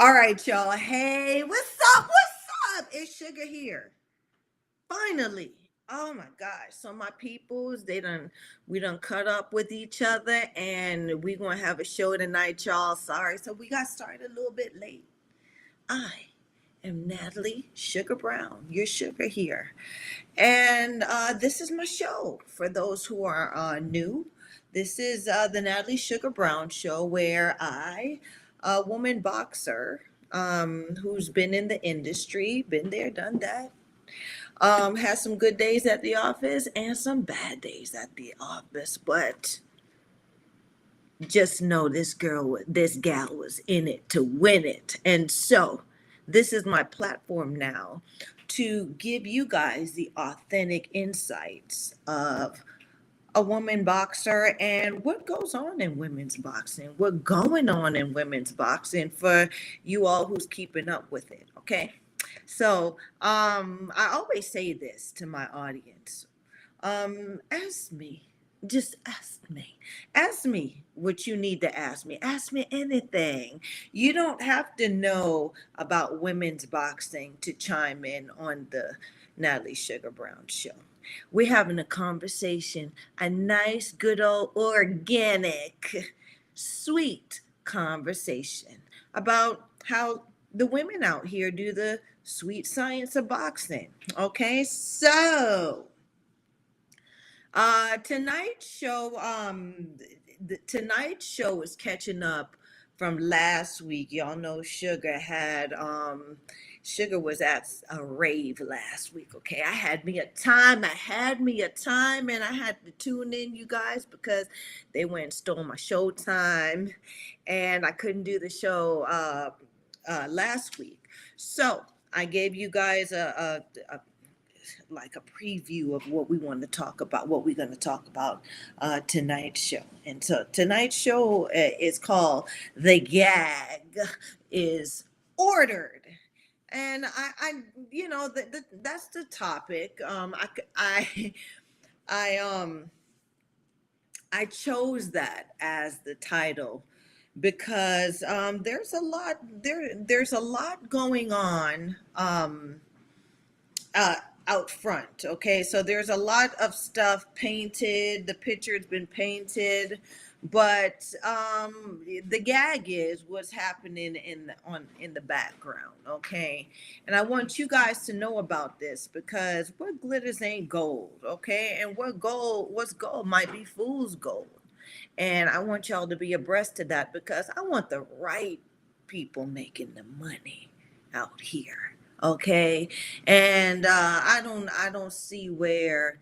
All right, y'all. Hey, what's up? What's up? It's Sugar here. Finally. Oh my gosh. So my peoples, we done cut up with each other, and we're gonna have a show tonight, y'all. Sorry. So we got started a little bit late. I am Natalie Sugar Brown, your Sugar here. And this is my show for those who are new. This is the Natalie Sugar Brown show, where I, a woman boxer who's been in the industry, been there, done that, has some good days at the office and some bad days at the office, but just know this gal was in it to win it. And so this is my platform now to give you guys the authentic insights of a woman boxer and what goes on in women's boxing, what's going on in women's boxing for you all who's keeping up with it. Okay. So I always say this to my audience. Ask me what you need to ask me. Ask me anything. You don't have to know about women's boxing to chime in on the Natalie Sugar Brown show. We're having a conversation, a nice, good old, organic, sweet conversation about how the women out here do the sweet science of boxing. Okay, so tonight's show is catching up from last week. Y'all know Sugar had Sugar was at a rave last week, okay? I had me a time, and I had to tune in, you guys, because they went and stole my show time, and I couldn't do the show last week. So I gave you guys a preview of what we want to talk about, what we're going to talk about tonight's show. And so tonight's show is called The Gag is Ordered. And I you know, that's the topic. I chose that as the title because there's a lot going on out front. Okay, so there's a lot of stuff painted. The picture's been painted. But the gag is what's happening in the background, okay? And I want you guys to know about this because what glitters ain't gold, okay? And what's gold might be fool's gold. And I want y'all to be abreast to that because I want the right people making the money out here, okay? And I don't see where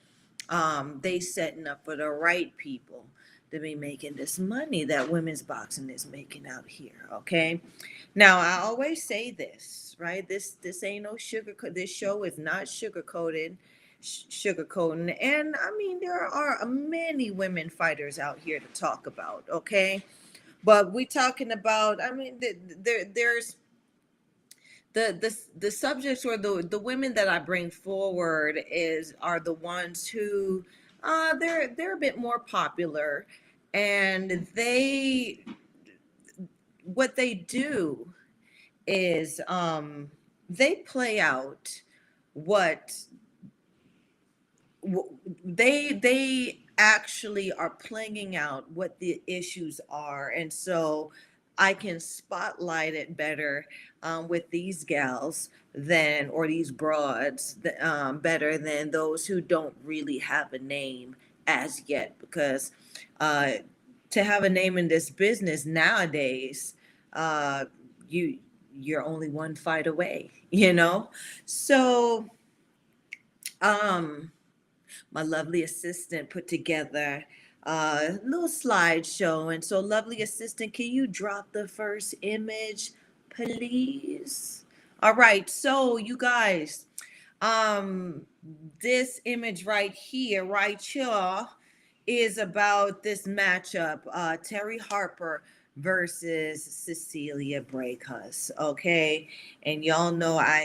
they setting up for the right people to be making this money that women's boxing is making out here, okay? Now, I always say this, right? This ain't no sugar. This show is not sugarcoating. And I mean, there are many women fighters out here to talk about, okay? But we talking about, I mean, there's the subjects or the women that I bring forward are the ones who they're a bit more popular, and what they do is they play out what they actually are playing out what the issues are, and so I can spotlight it better with these gals better than those who don't really have a name as yet, because to have a name in this business nowadays, you're only one fight away, you know? So my lovely assistant put together a little slideshow. And so, lovely assistant, can you drop the first image, please? All right. So, you guys, this image right here, right here, is about this matchup, Terry Harper versus Cecilia Brækhus, okay? And y'all know, I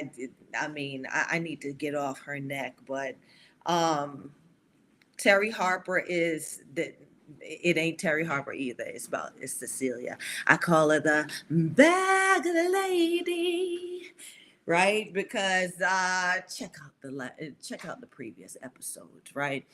need to get off her neck, but Terry Harper is the it ain't Terry Harper either. It's Cecilia. I call her the bag of the lady, right? Because check out the previous episode, right?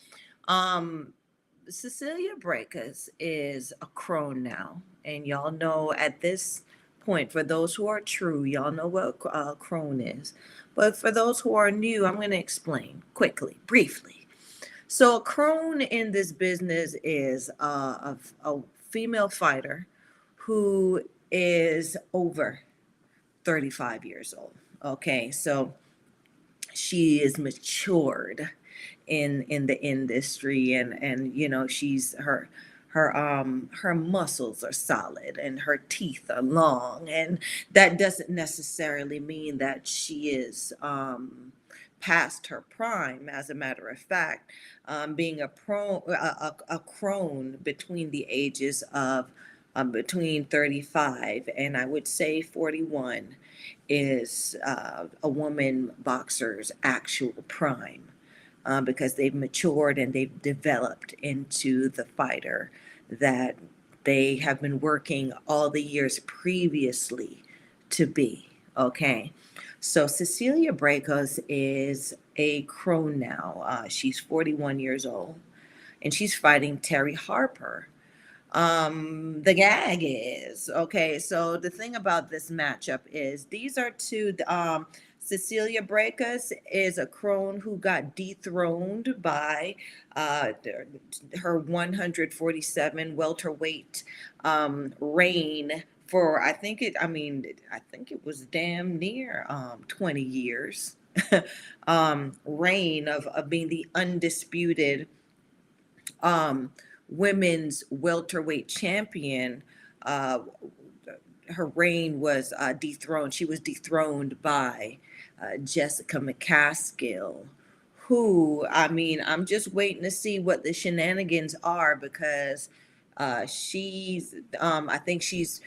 Cecilia Brækhus is a crone now, and y'all know at this point, for those who are true, y'all know what a crone is. But for those who are new, I'm going to explain quickly, briefly. So a crone in this business is a female fighter who is over 35 years old. Okay, so she is matured in the industry, and you know, she's her muscles are solid and her teeth are long, and that doesn't necessarily mean that she is past her prime. As a matter of fact, being a crone between the ages of between 35 and I would say 41 is a woman boxer's actual prime. Because they've matured and they've developed into the fighter that they have been working all the years previously to be. Okay, so Cecilia Brækhus is a crone now. She's 41 years old, and she's fighting Terry Harper. The gag is, okay, so the thing about this matchup is these are two... Cecilia Brækhus is a crone who got dethroned by her 147 welterweight reign for, I think it was damn near 20 years reign of being the undisputed women's welterweight champion. Her reign was dethroned. She was dethroned by Jessica McCaskill, who, I mean, I'm just waiting to see what the shenanigans are, because she's, I think she's,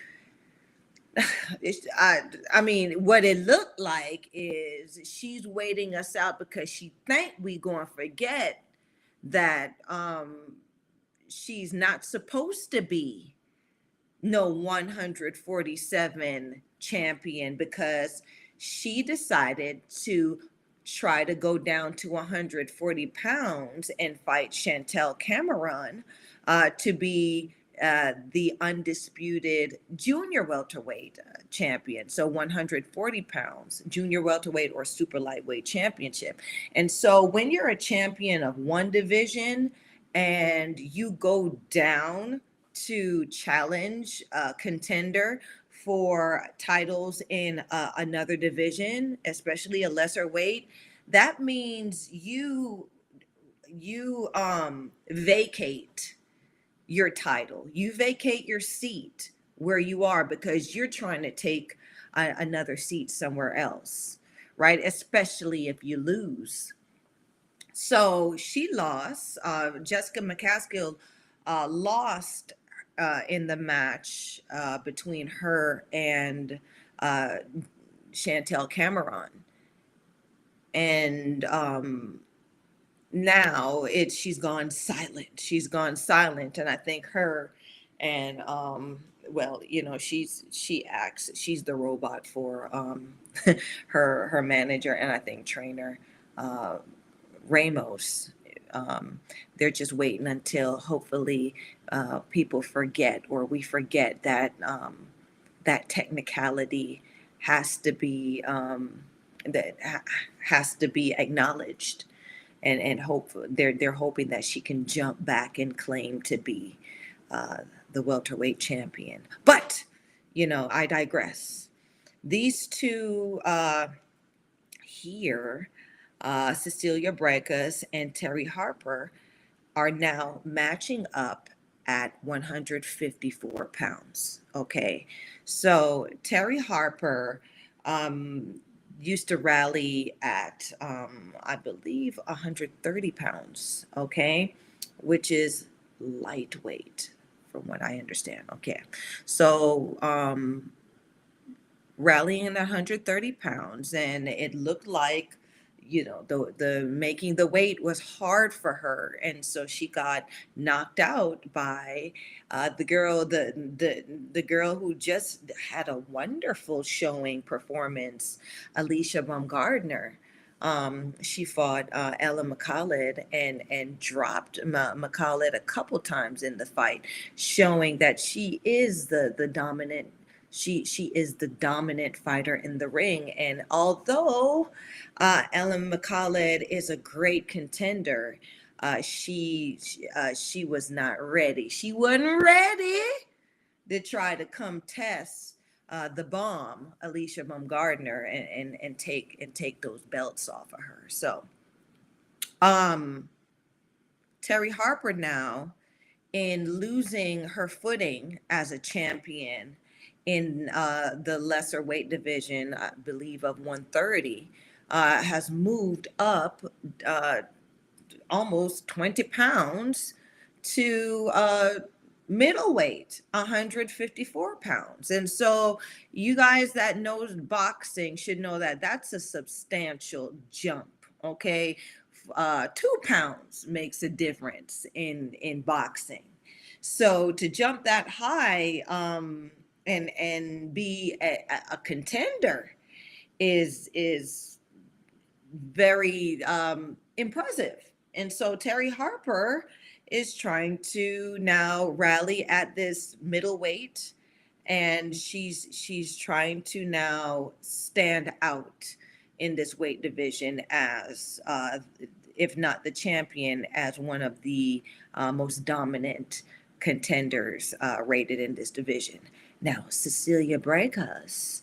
what it looked like is she's waiting us out, because she think we gonna forget that she's not supposed to be no 147 champion, because she decided to try to go down to 140 pounds and fight Chantel Cameron to be the undisputed junior welterweight champion. So 140 pounds, junior welterweight or super lightweight championship. And so when you're a champion of one division and you go down to challenge a contender for titles in another division, especially a lesser weight, that means you vacate your title. You vacate your seat where you are, because you're trying to take another seat somewhere else, right? Especially if you lose. So she lost. Jessica McCaskill lost in the match between her and Chantel Cameron. And now she's gone silent. She's gone silent. And I think her and, she's the robot for her manager and I think trainer, Ramos. They're just waiting until hopefully people forget, or we forget, that that technicality has to be acknowledged, and hope they're hoping that she can jump back and claim to be the welterweight champion. But I digress. These two here. Cecilia Brækhus and Terry Harper are now matching up at 154 pounds. Okay, so Terry Harper used to rally at, I believe, 130 pounds, okay, which is lightweight from what I understand. Okay, so rallying at 130 pounds, and it looked like you know, the making the weight was hard for her. And so she got knocked out by the girl who just had a wonderful showing performance, Alycia Baumgardner. She fought Ella McCaskill and dropped McCaskill a couple times in the fight, showing that she is the dominant. She is the dominant fighter in the ring. And although Ellen McCaskill is a great contender, she was not ready. She wasn't ready to try to come test the bomb, Alycia Baumgardner, and take those belts off of her. So Terry Harper now, in losing her footing as a champion in the lesser weight division, I believe of 130, has moved up almost 20 pounds to middleweight, 154 pounds. And so you guys that knows boxing should know that that's a substantial jump, okay? 2 pounds makes a difference in boxing. So to jump that high, and be a contender is very impressive. And so Terry Harper is trying to now rally at this middleweight, and she's trying to now stand out in this weight division as, if not the champion, as one of the most dominant contenders rated in this division. Now, Cecilia Brækhus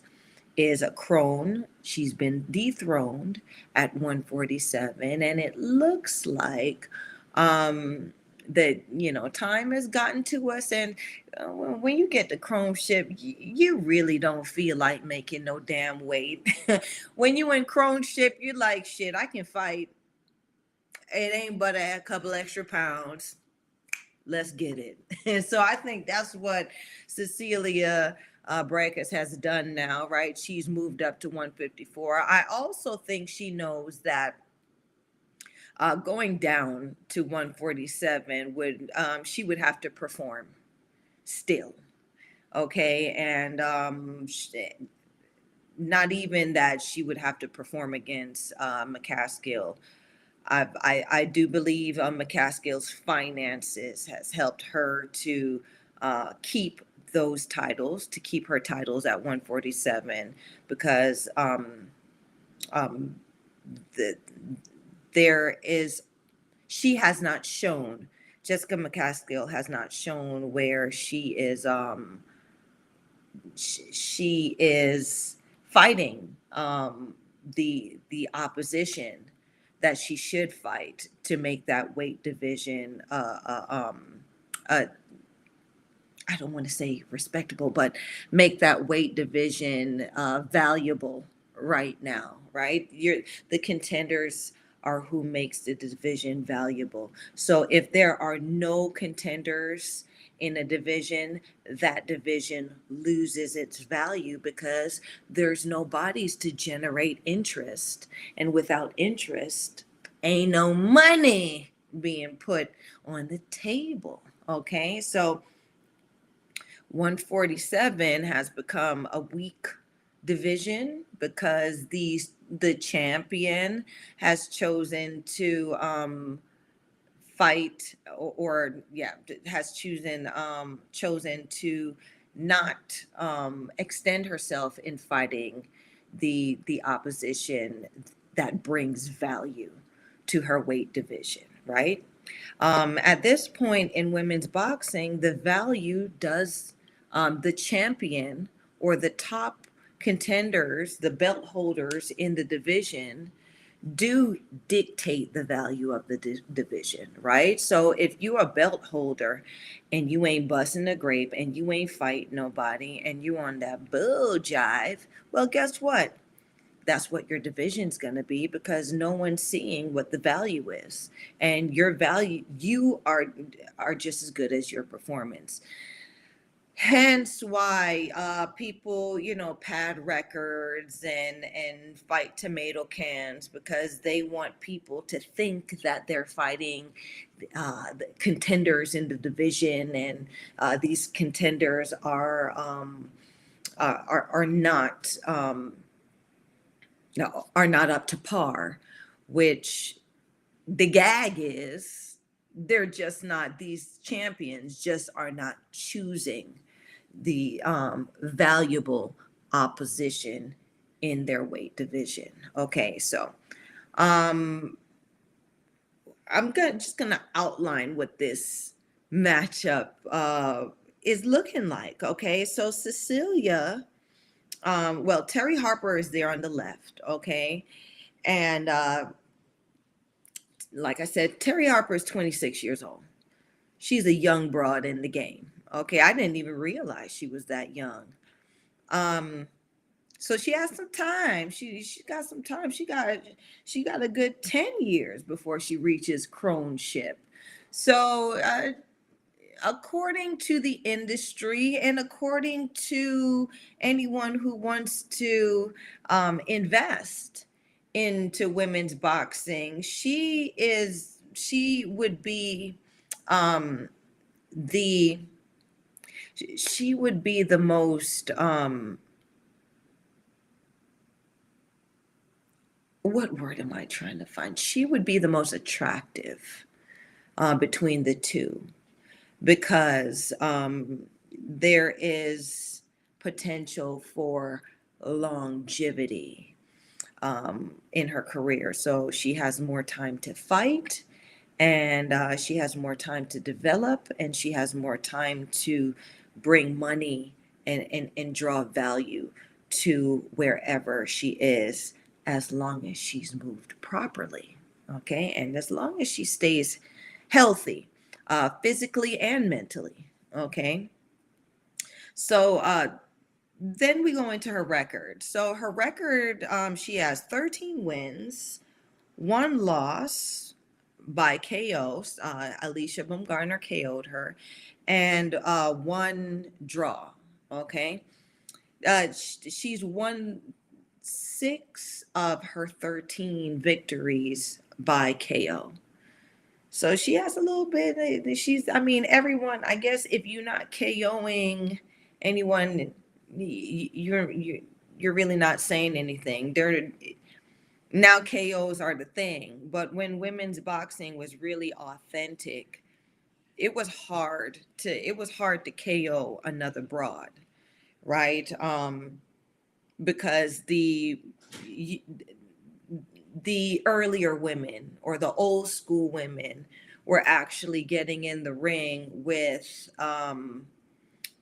is a crone. She's been dethroned at 147, and it looks like that, you know, time has gotten to us. And when you get the croneship, you really don't feel like making no damn weight. When you in croneship, you're like, shit, I can fight. It ain't but a couple extra pounds. Let's get it. And so I think that's what Cecilia Brækhus has done now, right? She's moved up to 154. I also think she knows that going down to 147 would, she would have to perform still. Okay. And not even that she would have to perform against McCaskill. I do believe McCaskill's finances has helped her to keep those titles, to keep her titles at 147, because she has not shown, Jessica McCaskill has not shown where she is fighting the opposition that she should fight to make that weight division, I don't want to say respectable, but make that weight division valuable right now, right? The contenders are who makes the division valuable. So if there are no contenders in a division, that division loses its value because there's no bodies to generate interest. And without interest, ain't no money being put on the table, okay? So 147 has become a weak division because the champion has chosen to fight chosen to not extend herself in fighting the opposition that brings value to her weight division, right? At this point in women's boxing, the value does the champion or the top contenders, the belt holders in the division, do dictate the value of the division, right? So if you're a belt holder and you ain't busting a grape and you ain't fighting nobody and you on that bull jive, well, guess what? That's what your division's going to be, because no one's seeing what the value is. And your value, you are just as good as your performance. Hence why people, you know, pad records and fight tomato cans, because they want people to think that they're fighting the contenders in the division, and these contenders are not up to par, which the gag is they're just not. These champions just are not choosing the valuable opposition in their weight division. Okay, so I'm just gonna outline what this matchup is looking like. Okay, so Cecilia, well, Terry Harper is there on the left. Okay, and like I said, Terry Harper is 26 years old. She's a young broad in the game. Okay, I didn't even realize she was that young. So she has some time. She got some time. She got a good 10 years before she reaches Kronship. So according to the industry and according to anyone who wants to invest into women's boxing, she would be the most, what word am I trying to find? She would be the most attractive between the two, because there is potential for longevity in her career. So she has more time to fight, and she has more time to develop, and she has more time to bring money and draw value to wherever she is, as long as she's moved properly, okay? And as long as she stays healthy, physically and mentally, okay? So then we go into her record. So her record, she has 13 wins, 1 loss by KO. Alycia Baumgardner KO'd her, and 1 draw, okay? She's won 6 of her 13 victories by KO. So she has a little bit, everyone, I guess if you're not KOing anyone, you're really not saying anything. Now KOs are the thing, but when women's boxing was really authentic, it was hard to KO another broad, right? Because the earlier women, or the old school women, were actually getting in the ring with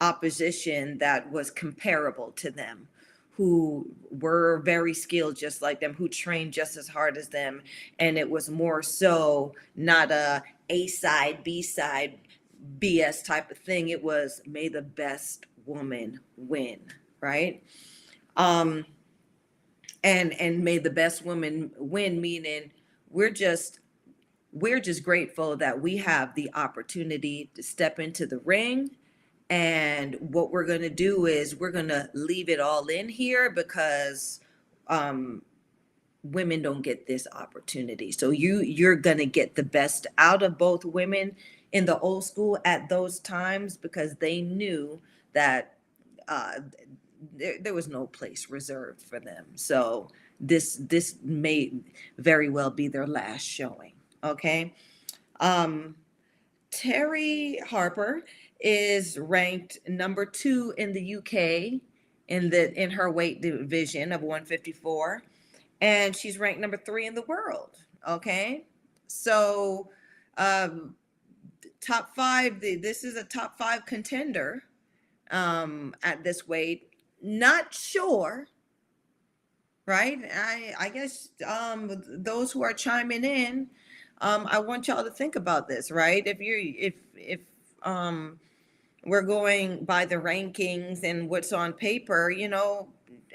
opposition that was comparable to them, who were very skilled just like them, who trained just as hard as them. And it was more so not a side, B side, BS type of thing. It was, may the best woman win, right? And may the best woman win, meaning we're just grateful that we have the opportunity to step into the ring. And what we're going to do is we're going to leave it all in here, because women don't get this opportunity. So you're going to get the best out of both women in the old school at those times, because they knew that there was no place reserved for them. So this may very well be their last showing. Okay. Terry Harper is ranked number 2 in the UK in her weight division of 154. And she's ranked number 3 in the world. Okay. So top 5, this is a top 5 contender at this weight. Not sure, right? I guess those who are chiming in, I want y'all to think about this, right? If we're going by the rankings and what's on paper,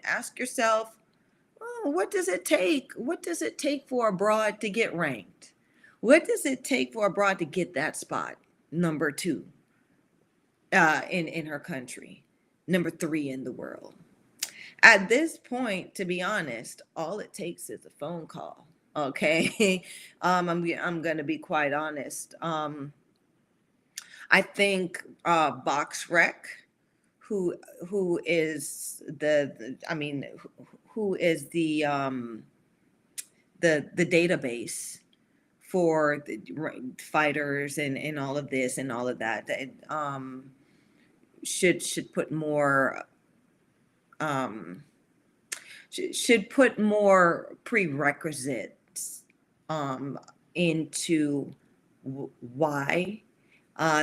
ask yourself, what does it take for a broad to get ranked? What does it take for a broad to get that spot, number 2? in her country, number 3 in the world. At this point, to be honest, all it takes is a phone call. Okay, I'm going to be quite honest. I think BoxRec, who is the database for the fighters and all of this and all of that, should put more prerequisites into why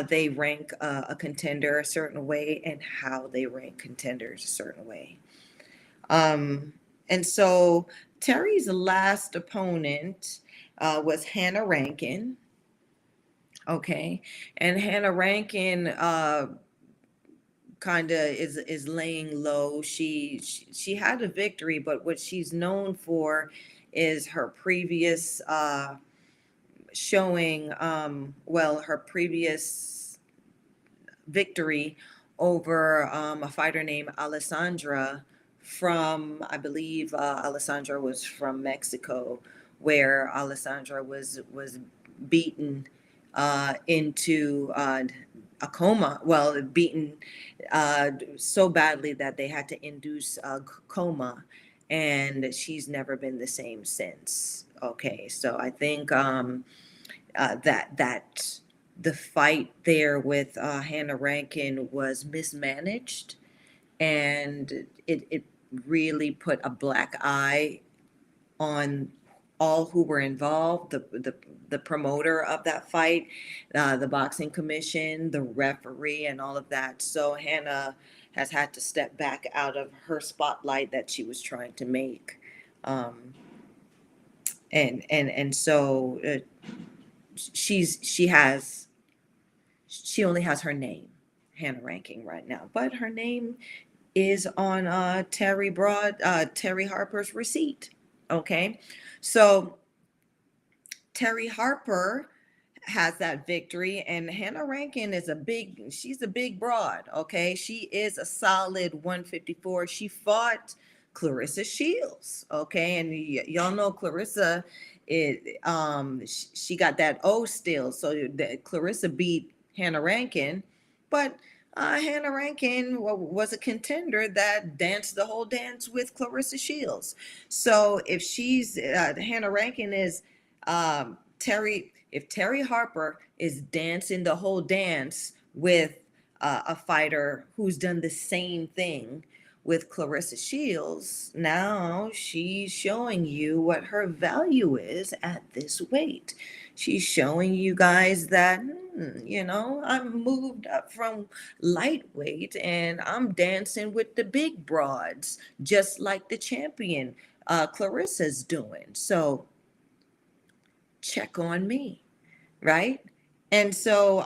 they rank a contender a certain way and how they rank contenders a certain way. And so Terry's last opponent was Hannah Rankin. Okay. And Hannah Rankin kind of is laying low. She had a victory, but what she's known for is her previous previous victory over a fighter named Alessandra from, I believe Alessandra was from Mexico, where Alessandra was beaten into a coma. Well, beaten so badly that they had to induce a coma, and she's never been the same since. Okay, so I think that the fight there with Hannah Rankin was mismanaged, and it really put a black eye on all who were involved, the promoter of that fight, the boxing commission, the referee, and all of that. So Hannah has had to step back out of her spotlight that she was trying to make. So she only has her name, Hannah Rankin, right now, but her name is on Terry Harper's receipt. Okay, so Terry Harper has that victory, and Hannah Rankin is she's a big broad. Okay, she is a solid 154. She fought Clarissa Shields. Okay, and y'all know Clarissa is she got that O still. So Clarissa beat Hannah Rankin, but Hannah Rankin was a contender that danced the whole dance with Clarissa Shields. So if Hannah Rankin is if Terry Harper is dancing the whole dance with a fighter who's done the same thing with Clarissa Shields, now she's showing you what her value is at this weight. She's showing you guys that, I'm moved up from lightweight and I'm dancing with the big broads, just like the champion Clarissa's doing. So check on me, right? And so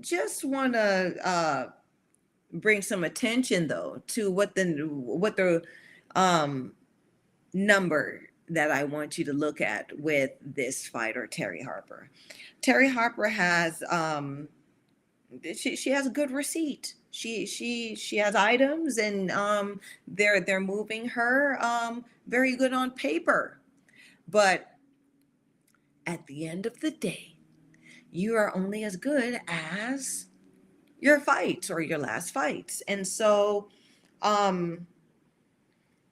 just want to bring some attention, though, to what the number that I want you to look at with this fighter, Terry Harper. Terry Harper has she has a good receipt. She has items, and they're moving her very good on paper, but at the end of the day, you are only as good as your fights or your last fights. And so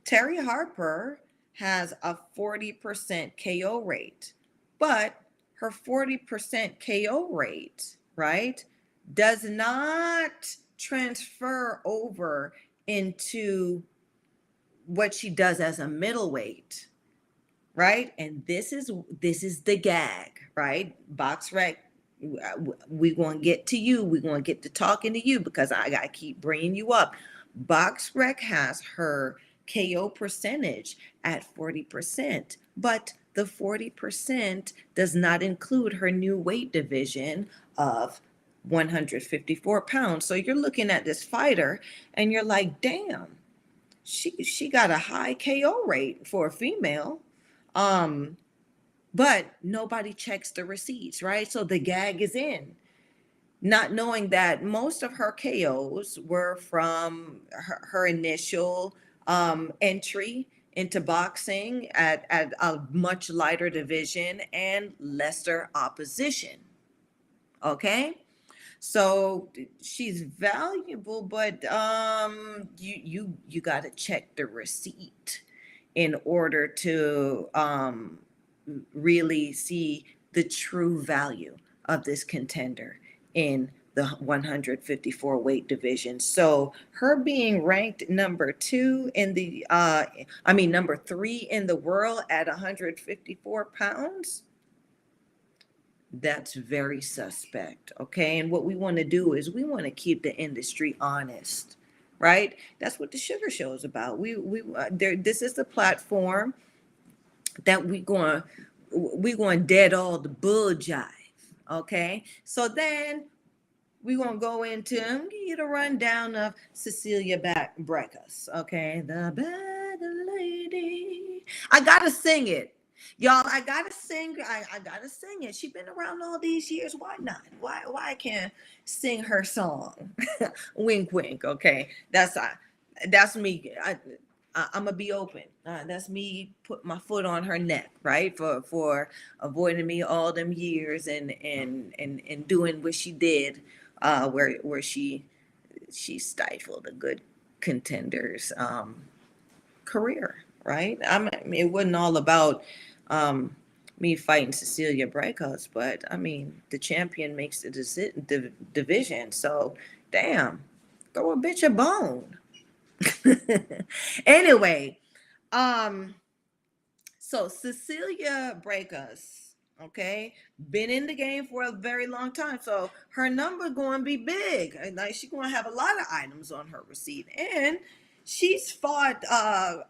Terry Harper has a 40% KO rate, but her 40% KO rate, right, does not transfer over into what she does as a middleweight, right? And this is the gag, right? BoxRec, we're going to get to you. We're going to get to talking to you because I got to keep bringing you up. BoxRec has her KO percentage at 40%, but the 40% does not include her new weight division of 154 pounds. So you're looking at this fighter and you're like, damn, she got a high KO rate for a female, but nobody checks the receipts, right? So the gag is in. not knowing that most of her KOs were from her initial entry into boxing at a much lighter division and lesser opposition. Okay, so she's valuable, but you got to check the receipt in order to really see the true value of this contender in the 154 weight division. So her being ranked number three in the world at 154 pounds, that's very suspect. Okay. And what we want to do is we want to keep the industry honest, right? That's what the Sugar Show is about. This is the platform that we're going dead all the bull jive. Okay. So then we're going to go into, I'm going to give you the rundown of Cecilia Brækhus. Okay. The bad lady. I got to sing it. Y'all, I gotta sing it. She's been around all these years. Why not? Why can't sing her song? Wink, wink. Okay, that's me. I'm gonna be open. That's me. Put my foot on her neck, right? For avoiding me all them years and doing what she did, where she stifled a good contender's career. Right? I mean, it wasn't all about me fighting Cecilia Brækhus, but I mean, the champion makes the division. So, damn, throw a bitch a bone. Anyway, so Cecilia Brækhus, okay, been in the game for a very long time. So her number going to be big. Like, she's going to have a lot of items on her receipt. And she's fought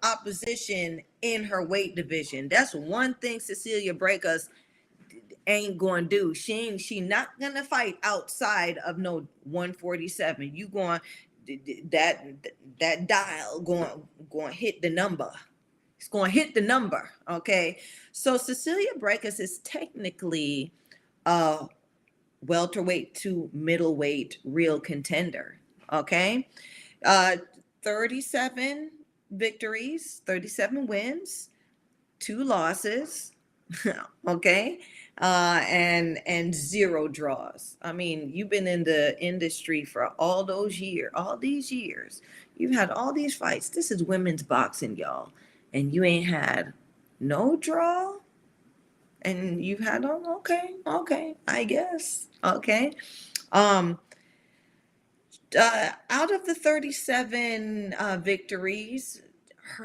opposition in her weight division. That's one thing Cecilia Brækhus ain't gonna do. She not gonna fight outside of no 147. You going that dial going hit the number. It's gonna hit the number. Okay. So Cecilia Brækhus is technically a welterweight to middleweight real contender. Okay. 37 victories, 37 wins, 2 losses, okay, and 0 draws. I mean, you've been in the industry for all these years. You've had all these fights. This is women's boxing, y'all, and you ain't had no draw, and you've had okay, I guess, okay. Out of the 37 victories,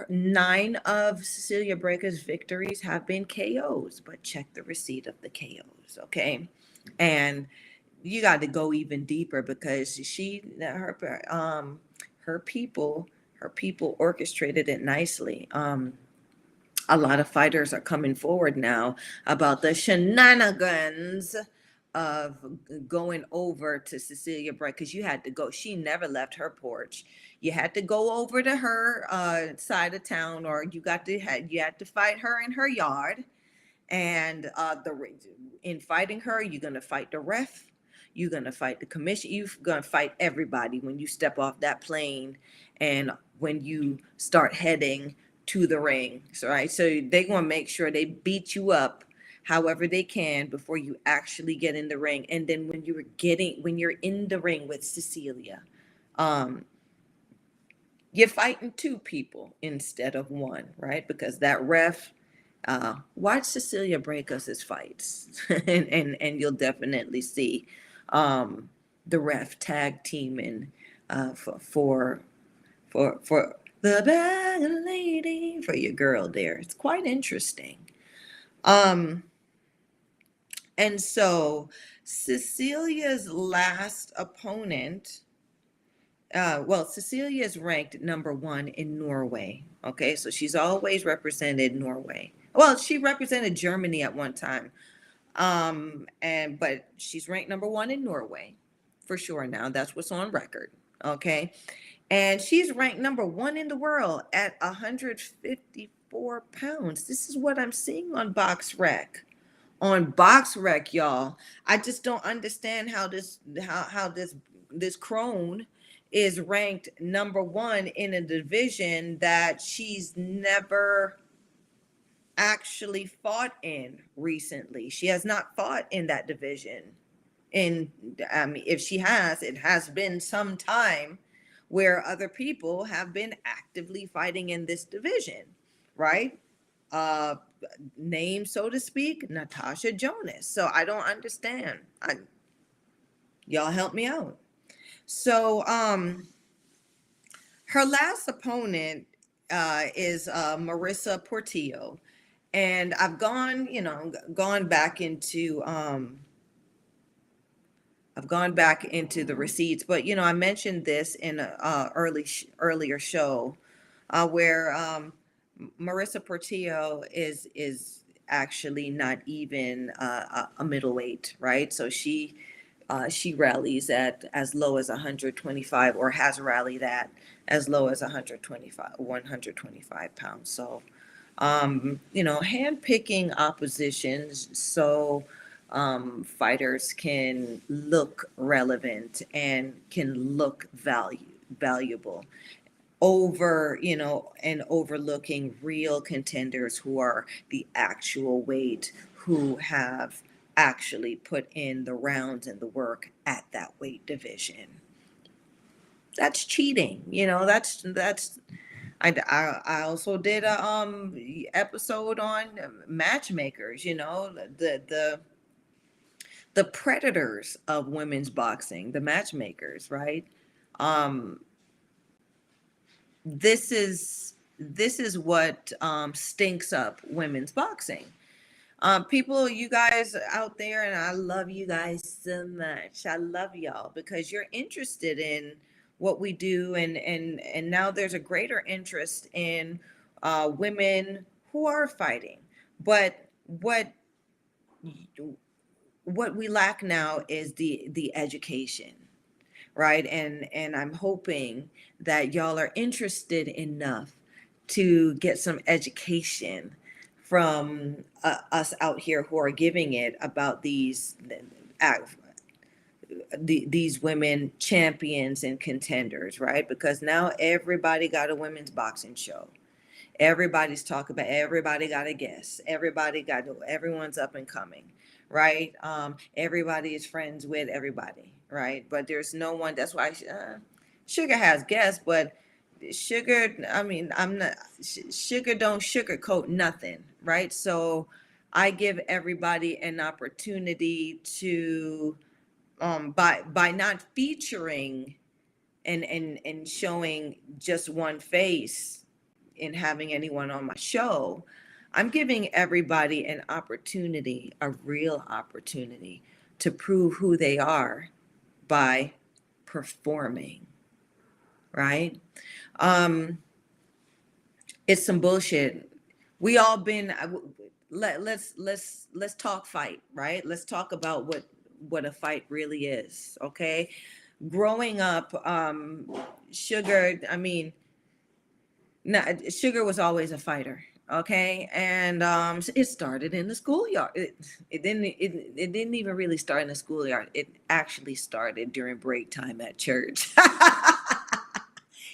9 of Cecilia Brækhus' victories have been KOs, but check the receipt of the KOs, okay? And you got to go even deeper because her people orchestrated it nicely. A lot of fighters are coming forward now about the shenanigans of going over to Cecilia Brækhus, because you had to go. She never left her porch. You had to go over to her side of town, or you had to fight her in her yard. And in fighting her, you're gonna fight the ref. You're gonna fight the commission. You're gonna fight everybody when you step off that plane, and when you start heading to the ring. So, right. So they're gonna make sure they beat you up however they can before you actually get in the ring. And then when you're in the ring with Cecilia, you're fighting 2 people instead of 1, right? Because that ref, watch Cecilia Brækhus' fights and you'll definitely see the ref tag teaming for the bad lady, for your girl there. It's quite interesting. And so Cecilia's last opponent, Cecilia is ranked number 1 in Norway. Okay, so she's always represented Norway. Well, she represented Germany at one time, but she's ranked number 1 in Norway for sure now. That's what's on record. Okay, and she's ranked number 1 in the world at 154 pounds. This is what I'm seeing on BoxRec. on BoxRec, y'all. I just don't understand how this crone is ranked #1 in a division that she's never actually fought in recently. She has not fought in that division. And if she has, it has been some time where other people have been actively fighting in this division, right? Name, so to speak, Natasha Jonas. So I don't understand. Y'all help me out. So her last opponent is Marissa Portillo. And I've gone back into the receipts, but you know, I mentioned this in an earlier show where Marissa Portillo is actually not even a middleweight, right? So she rallies at as low as 125, or has rallied at as low as 125 pounds. So you know, handpicking oppositions so fighters can look relevant and can look valuable over, you know, and overlooking real contenders who are the actual weight, who have actually put in the rounds and the work at that weight division. That's cheating, you know. That's I also did a episode on matchmakers, you know, the predators of women's boxing, the matchmakers, right? This is what stinks up women's boxing. People, you guys out there, and I love you guys so much. I love y'all because you're interested in what we do, and now there's a greater interest in women who are fighting. But what we lack now is the education, right? And I'm hoping that y'all are interested enough to get some education from us out here who are giving it about these women champions and contenders, right? Because now everybody got a women's boxing show. Everybody's talking about, everybody got a guest. Everyone's up and coming. Right? Everybody is friends with everybody, right? But there's no one. That's why Sugar has guests, but Sugar, I mean, I'm not, Sugar don't sugarcoat nothing, right? So I give everybody an opportunity to, by not featuring and showing just one face and having anyone on my show, I'm giving everybody an opportunity, a real opportunity, to prove who they are by performing, right? It's some bullshit. We all been, let's talk fight, right? Let's talk about what a fight really is, okay? Growing up, Sugar, I mean, Sugar was always a fighter. Okay, and it started in the schoolyard. It didn't even really start in the schoolyard. It actually started during break time at church.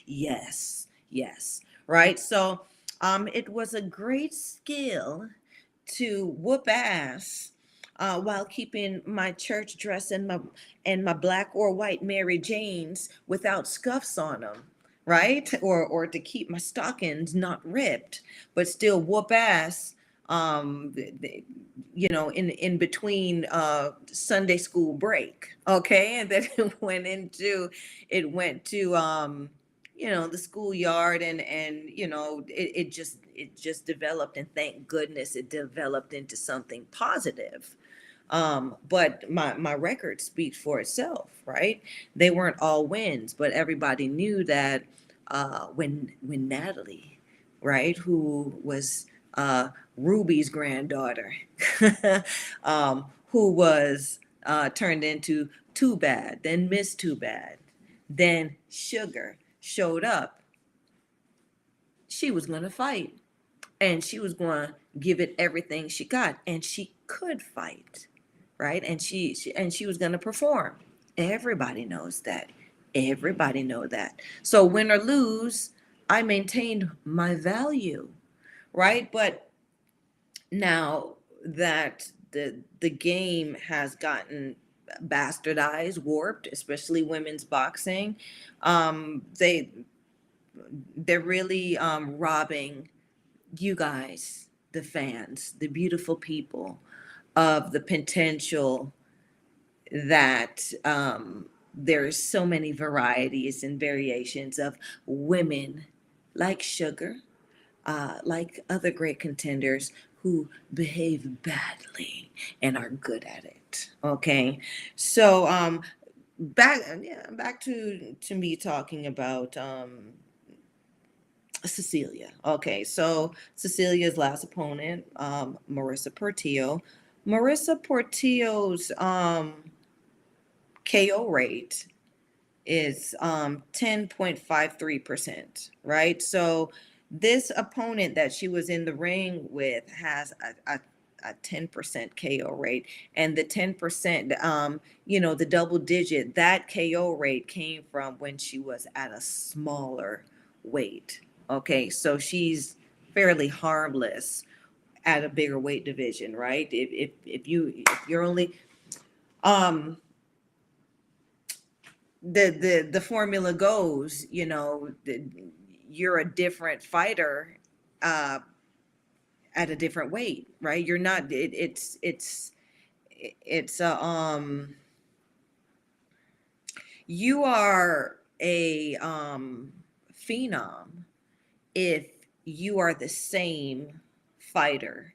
Yes, right. So it was a great skill to whoop ass while keeping my church dress and my black or white Mary Janes without scuffs on them. Right? Or to keep my stockings not ripped, but still whoop ass, you know, in between Sunday school break. Okay. And then it went to, you know, the schoolyard and, you know, it just developed, and thank goodness it developed into something positive. But my record speaks for itself, right? They weren't all wins, but everybody knew that when Natalie, right, who was Ruby's granddaughter, who was turned into Too Bad, then Miss Too Bad, then Sugar showed up, she was going to fight, and she was going give it everything she got, and she could fight, right? And she was going to perform. Everybody knows that. Everybody know that. So win or lose, I maintained my value, right? But now that the game has gotten bastardized, warped, especially women's boxing, they're really robbing you guys, the fans, the beautiful people, of the potential that there's so many varieties and variations of women like Sugar, like other great contenders who behave badly and are good at it. Okay, so back to me talking about Cecilia. Okay, so Cecilia's last opponent, Marissa Portillo. Marissa Portillo's KO rate is 10.53%, right? So this opponent that she was in the ring with has a 10% KO rate, and the 10%, the double digit, that KO rate came from when she was at a smaller weight. Okay, so she's fairly harmless at a bigger weight division, right? If you're only the formula goes, you're a different fighter at a different weight, right? You're not. You are a phenom if you are the same fighter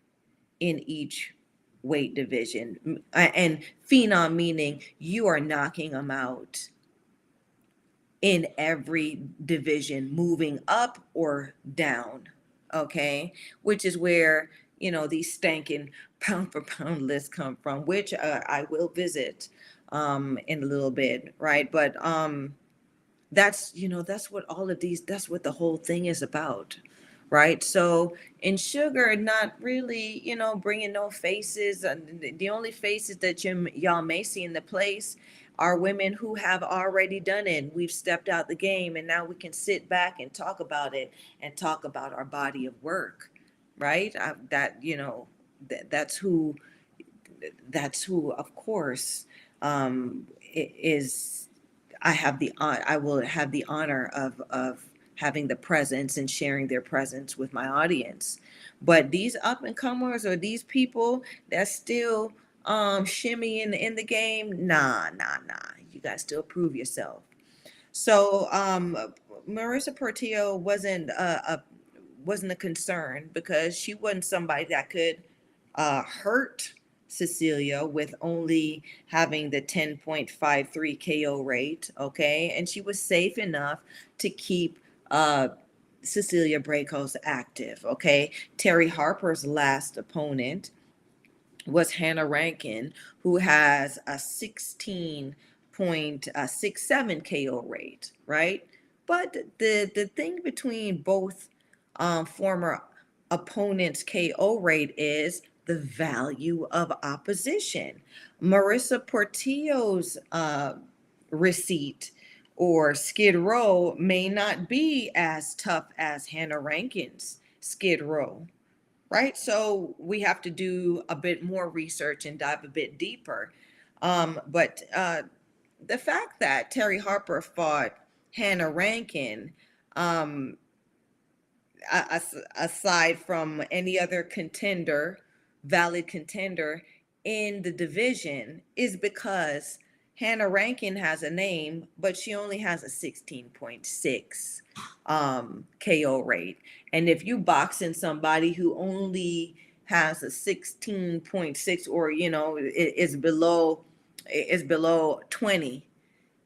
in each weight division. And phenom meaning you are knocking them out in every division, moving up or down, okay? Which is where, these stankin' pound for pound lists come from, which I will visit in a little bit, right? But that's what the whole thing is about, right? So in Sugar, not really, bringing no faces. The only faces that y'all may see in the place are women who have already done it. We've stepped out the game, and now we can sit back and talk about it and talk about our body of work, right? That's who, of course, is. I will have the honor of having the presence and sharing their presence with my audience. But these up-and-comers or these people that still shimmying in the game, nah. You guys still prove yourself. So Marissa Portillo wasn't a concern because she wasn't somebody that could hurt Cecilia with only having the 10.53 KO rate, okay? And she was safe enough to keep Cecilia Brækhus active, okay? Terry Harper's last opponent was Hannah Rankin, who has a 16.67 KO rate, right? But the thing between both former opponents' KO rate is the value of opposition. Marissa Portillo's receipt or skid row may not be as tough as Hannah Rankin's skid row, right? So we have to do a bit more research and dive a bit deeper. But the fact that Terry Harper fought Hannah Rankin, aside from any other valid contender in the division, is because Hannah Rankin has a name, but she only has a 16.6 KO rate. And if you box in somebody who only has a 16.6 or, is below 20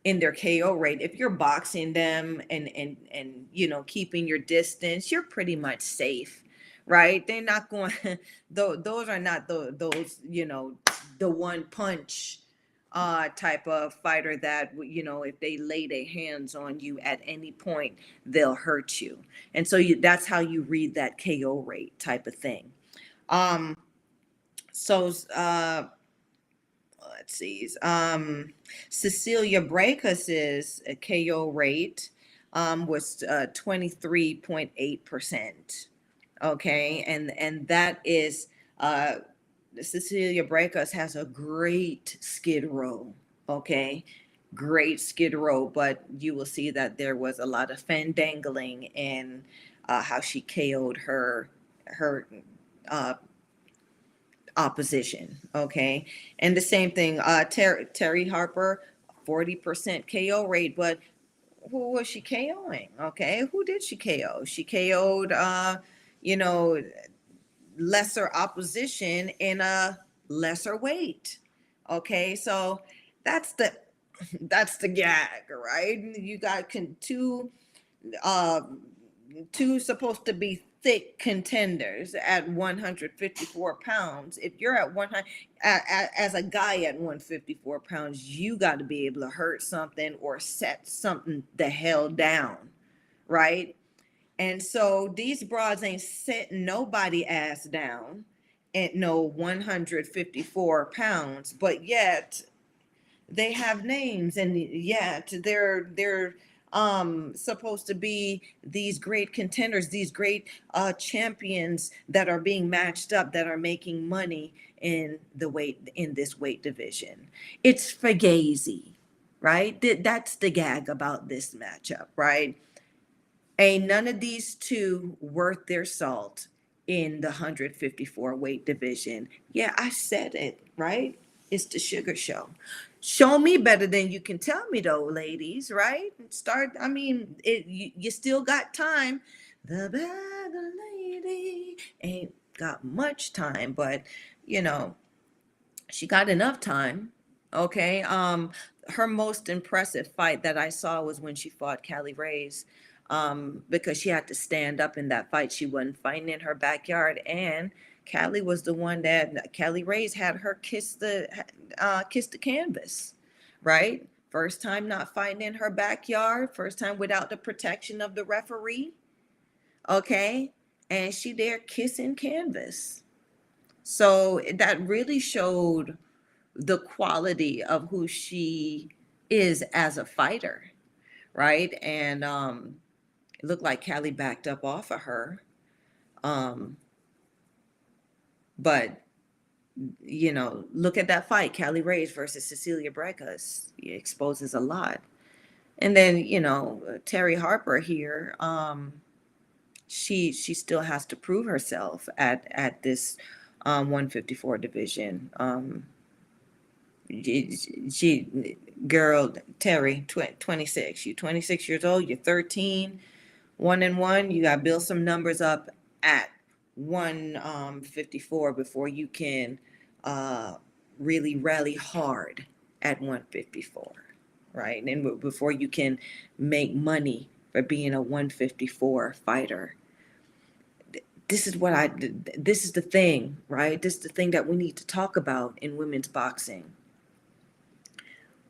in their KO rate, if you're boxing them and keeping your distance, you're pretty much safe. Right, they're not going. Those are not those. The one punch type of fighter that if they lay their hands on you at any point, they'll hurt you. And so that's how you read that KO rate type of thing. Let's see. Cecilia Brækhus's KO rate was 23.8%. Okay, and that is Cecilia Brækhus has a great skid row. Okay, great skid row, but you will see that there was a lot of fandangling in how she KO'd her opposition. Okay, and the same thing, Terry Harper, 40% KO rate, but who was she KOing? Okay, who did she KO? She KO'd lesser opposition in a lesser weight. Okay, so that's the gag, right? You got two supposed to be thick contenders at 154 pounds. If you're at 100, as a guy at 154 pounds, you got to be able to hurt something or set something the hell down, right? And so these broads ain't setting nobody ass down at no 154 pounds, but yet they have names, and yet they're supposed to be these great contenders, these great champions that are being matched up, that are making money in this weight division. It's fugazi, right? That's the gag about this matchup, right? Ain't none of these two worth their salt in the 154 weight division. Yeah, I said it, right? It's the sugar show. Show me better than you can tell me, though, ladies, right? You still got time. The bad lady ain't got much time, but, she got enough time, okay? Her most impressive fight that I saw was when she fought Kali Reis. Because she had to stand up in that fight. She wasn't fighting in her backyard, and Kali was the one that Kali Reis had her kiss the canvas, right? First time not fighting in her backyard, first time without the protection of the referee, okay? And she there kissing canvas. So that really showed the quality of who she is as a fighter, right? And it looked like Kali backed up off of her. But, look at that fight, Kali Reis versus Cecilia Brækhus. It exposes a lot. And then, Terry Harper here, she still has to prove herself at this 154 division. Girl, Terry, 26. You're 26 years old. You're 13, 1-1. You got to build some numbers up at 154 before you can really rally hard at 154, right? And before you can make money for being a 154 fighter. This is the thing, right? This is the thing that we need to talk about in women's boxing.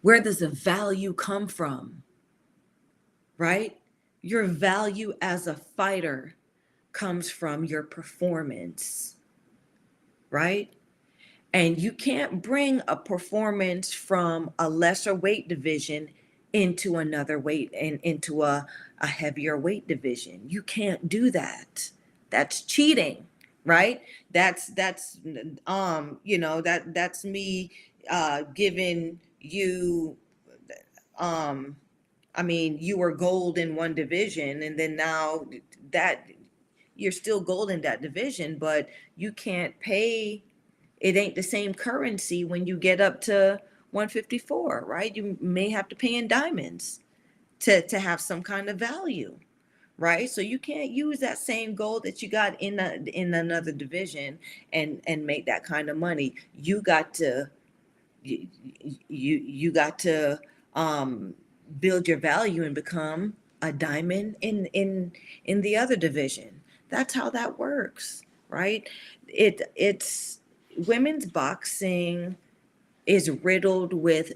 Where does the value come from, right? Your value as a fighter comes from your performance, right? And you can't bring a performance from a lesser weight division into another weight and into a heavier weight division. You can't do that. That's cheating, right? That's me giving you, you were gold in one division, and then now that you're still gold in that division, but you can't pay. It ain't the same currency when you get up to 154, right? You may have to pay in diamonds to have some kind of value, right? So you can't use that same gold that you got in another division and make that kind of money. You got to build your value and become a diamond in the other division. That's how that works, right? It's women's boxing is riddled with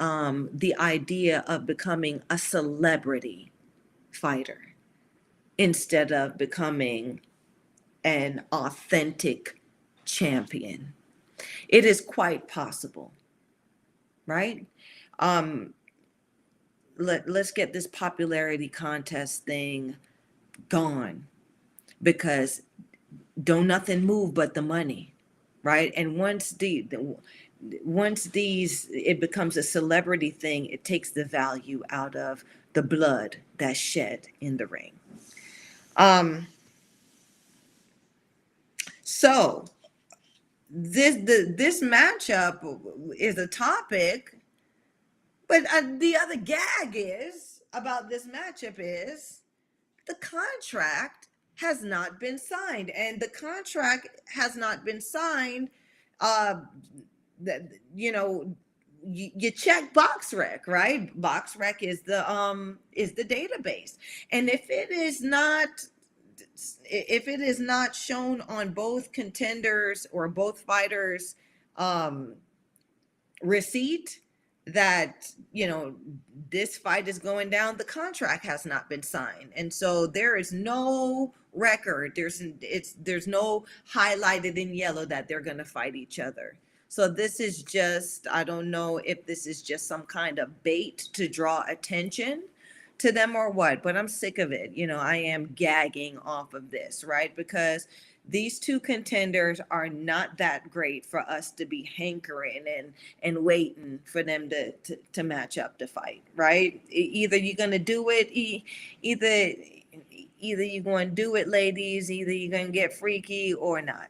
the idea of becoming a celebrity fighter instead of becoming an authentic champion. It is quite possible, right? Let's get this popularity contest thing gone, because don't nothing move but the money, right? And once it becomes a celebrity thing, it takes the value out of the blood that's shed in the ring. So this matchup is a topic, but the other gag is about this matchup is the contract has not been signed, and the contract has not been signed. You check BoxRec, right? BoxRec is the database, and if it is not shown on both contenders or both fighters' receipt that, you know, this fight is going down, the contract has not been signed. And so there is no record. There's no highlighted in yellow that they're going to fight each other. So this is just, I don't know if this is just some kind of bait to draw attention to them or what, but I'm sick of it. You know, I am gagging off of this, right? Because these two contenders are not that great for us to be hankering and waiting for them to match up to fight, right? Either you're going to do it, either you're going to do it, ladies, either you're going to get freaky or not,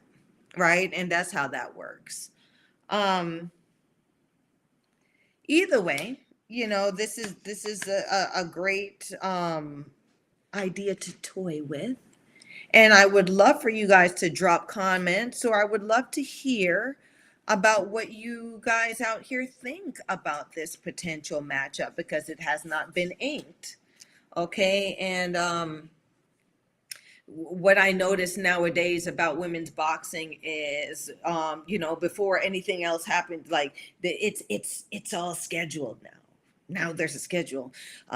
right? And that's how that works. Either way, you know, this is a great idea to toy with. And I would love for you guys to drop comments, or I would love to hear about what you guys out here think about this potential matchup, because it has not been inked, okay? And what I notice nowadays about women's boxing is, you know, before anything else happened, like it's all scheduled now. Now there's a schedule.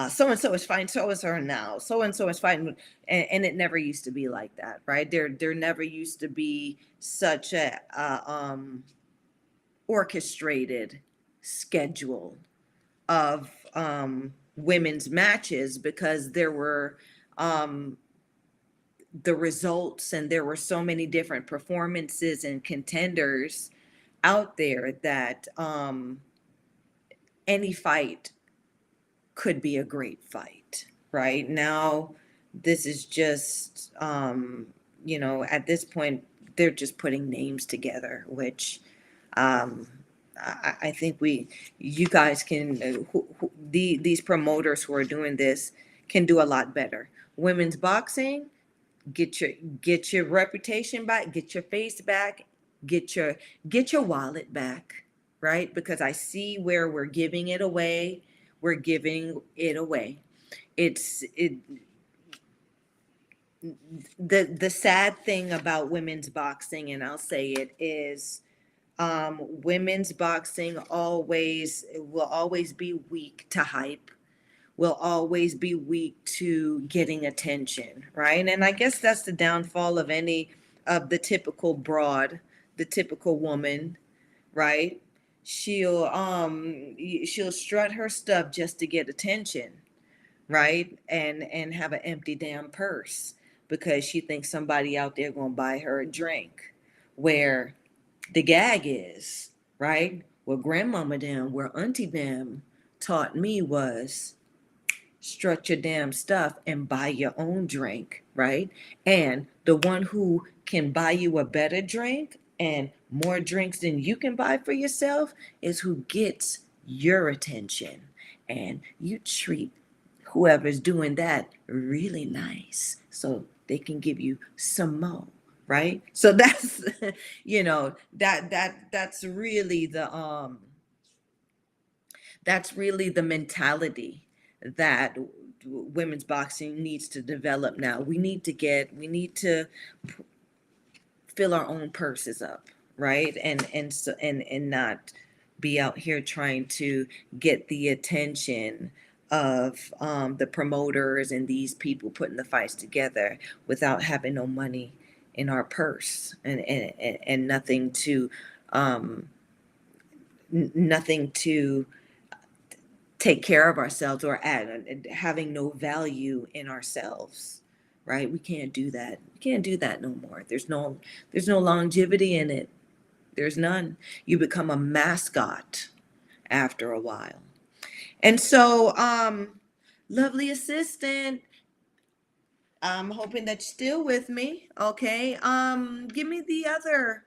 So-and-so is fighting so-and-so now. So-and-so is fighting. And it never used to be like that, right? There never used to be such a orchestrated schedule of women's matches, because there were the results, and there were so many different performances and contenders out there that any fight could be a great fight. Right now, this is just, you know, at this point, they're just putting names together, which I think you guys can, these promoters who are doing this can do a lot better. Women's boxing, get your reputation back, get your face back, get your wallet back, right? Because I see where we're giving it away. The sad thing about women's boxing, and I'll say it, is women's boxing will always be weak to hype, will always be weak to getting attention, right? And I guess that's the downfall of any of the typical broad, the typical woman, right? She'll strut her stuff just to get attention, right? And have an empty damn purse because she thinks somebody out there gonna buy her a drink. Where the gag is, right? Well, grandmama damn, where auntie damn taught me was strut your damn stuff and buy your own drink, right? And the one who can buy you a better drink and more drinks than you can buy for yourself is who gets your attention. And you treat whoever's doing that really nice so they can give you some more, right? So that's, you know, that's really the mentality that women's boxing needs to develop now. We need to fill our own purses up, right? And not be out here trying to get the attention of the promoters and these people putting the fights together without having no money in our purse, and nothing to nothing to take care of ourselves or add, having no value in ourselves, right? We can't do that. We can't do that no more. There's no longevity in it. There's none. You become a mascot after a while. And so, lovely assistant, I'm hoping that you're still with me. Okay. Give me the other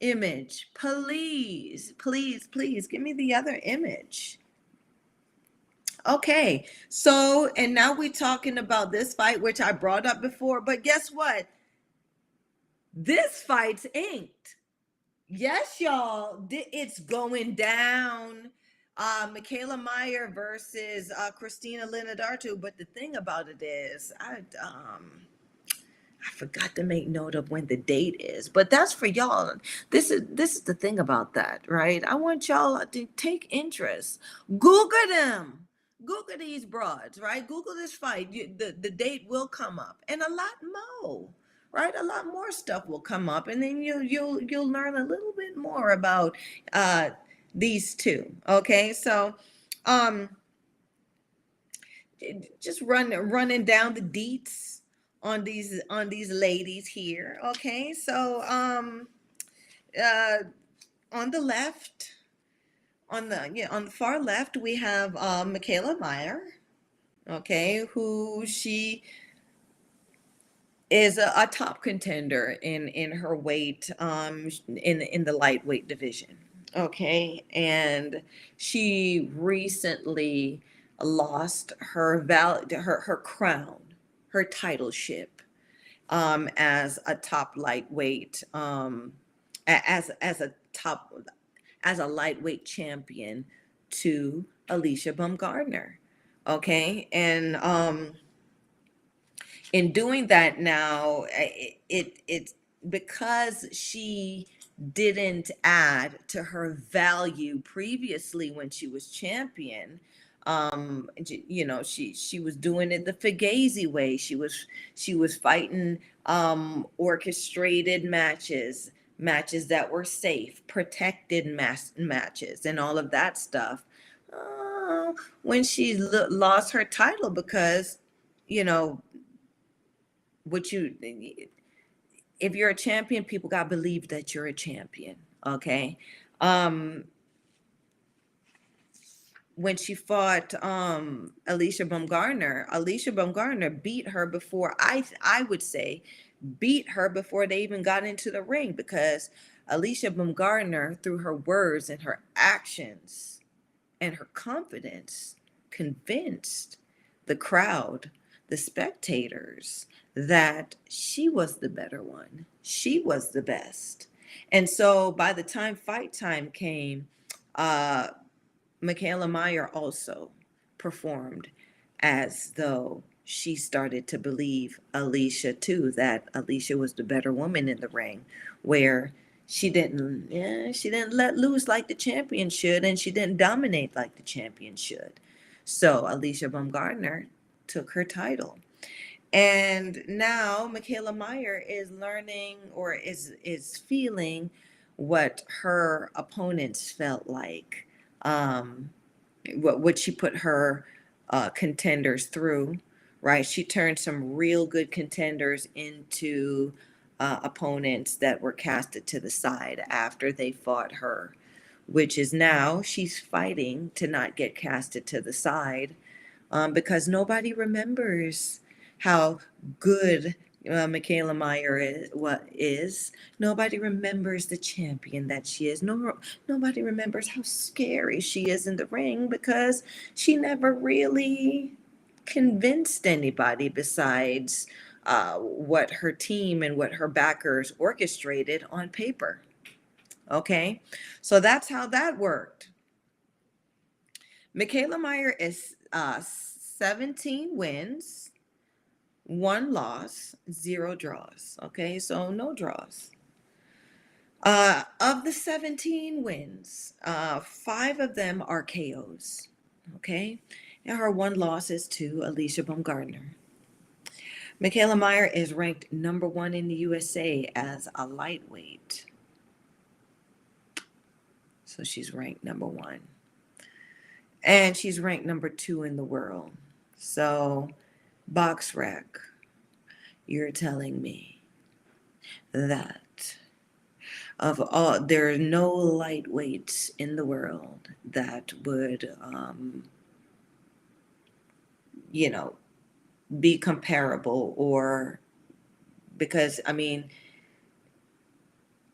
image, please, please, please. Give me the other image. Okay. So, and now we're talking about this fight, which I brought up before, but guess what? This fight's inked. Yes, y'all, it's going down. Mikaela Mayer versus Christina Linardatou. But the thing about it is, I forgot to make note of when the date is. But that's for y'all. This is the thing about that, right? I want y'all to take interest. Google them. Google these broads, right? Google this fight. The date will come up, and a lot more. Right, a lot more stuff will come up, and then you'll learn a little bit more about these two. Okay, so just running down the deets on these ladies here. Okay, so on the left, on the far left, we have Mikaela Mayer. Okay, who she is a top contender in her weight, in the lightweight division. Okay, and she recently lost her crown, her titleship, as a top lightweight, as a lightweight champion to Alycia Baumgardner. Okay, and in doing that now, it's because she didn't add to her value previously when she was champion. You know, she was doing it the Fugazi way. She was fighting orchestrated matches that were safe, protected matches, and all of that stuff. When she lost her title, because, you know, if you're a champion, people gotta believe that you're a champion. Okay, when she fought Alycia Baumgardner beat her before they even got into the ring, because Alycia Baumgardner, through her words and her actions and her confidence, convinced the crowd, the spectators, that she was the better one. She was the best. And so by the time fight time came, Mikaela Mayer also performed as though she started to believe Alycia too, that Alycia was the better woman in the ring, where she didn't let loose like the champion should, and she didn't dominate like the champion should. So Alycia Baumgardner took her title. And now Mikaela Mayer is learning, or is feeling what her opponents felt like, what she put her contenders through, right? She turned some real good contenders into opponents that were casted to the side after they fought her, which is now she's fighting to not get casted to the side, because nobody remembers how good Mikaela Mayer is. Nobody remembers the champion that she is. Nobody remembers how scary she is in the ring, because she never really convinced anybody besides what her team and what her backers orchestrated on paper. Okay, so that's how that worked. Mikaela Mayer is 17 wins, 1 loss, 0 draws. Okay, so no draws. Of the 17 wins, 5 of them are KOs. Okay, and her 1 loss is to Alycia Baumgardner. Mikaela Mayer is ranked number 1 in the USA as a lightweight. So she's ranked number 1. And she's ranked number 2 in the world. So BoxRec, you're telling me that of all, there are no lightweights in the world that would, you know, be comparable, or because, I mean,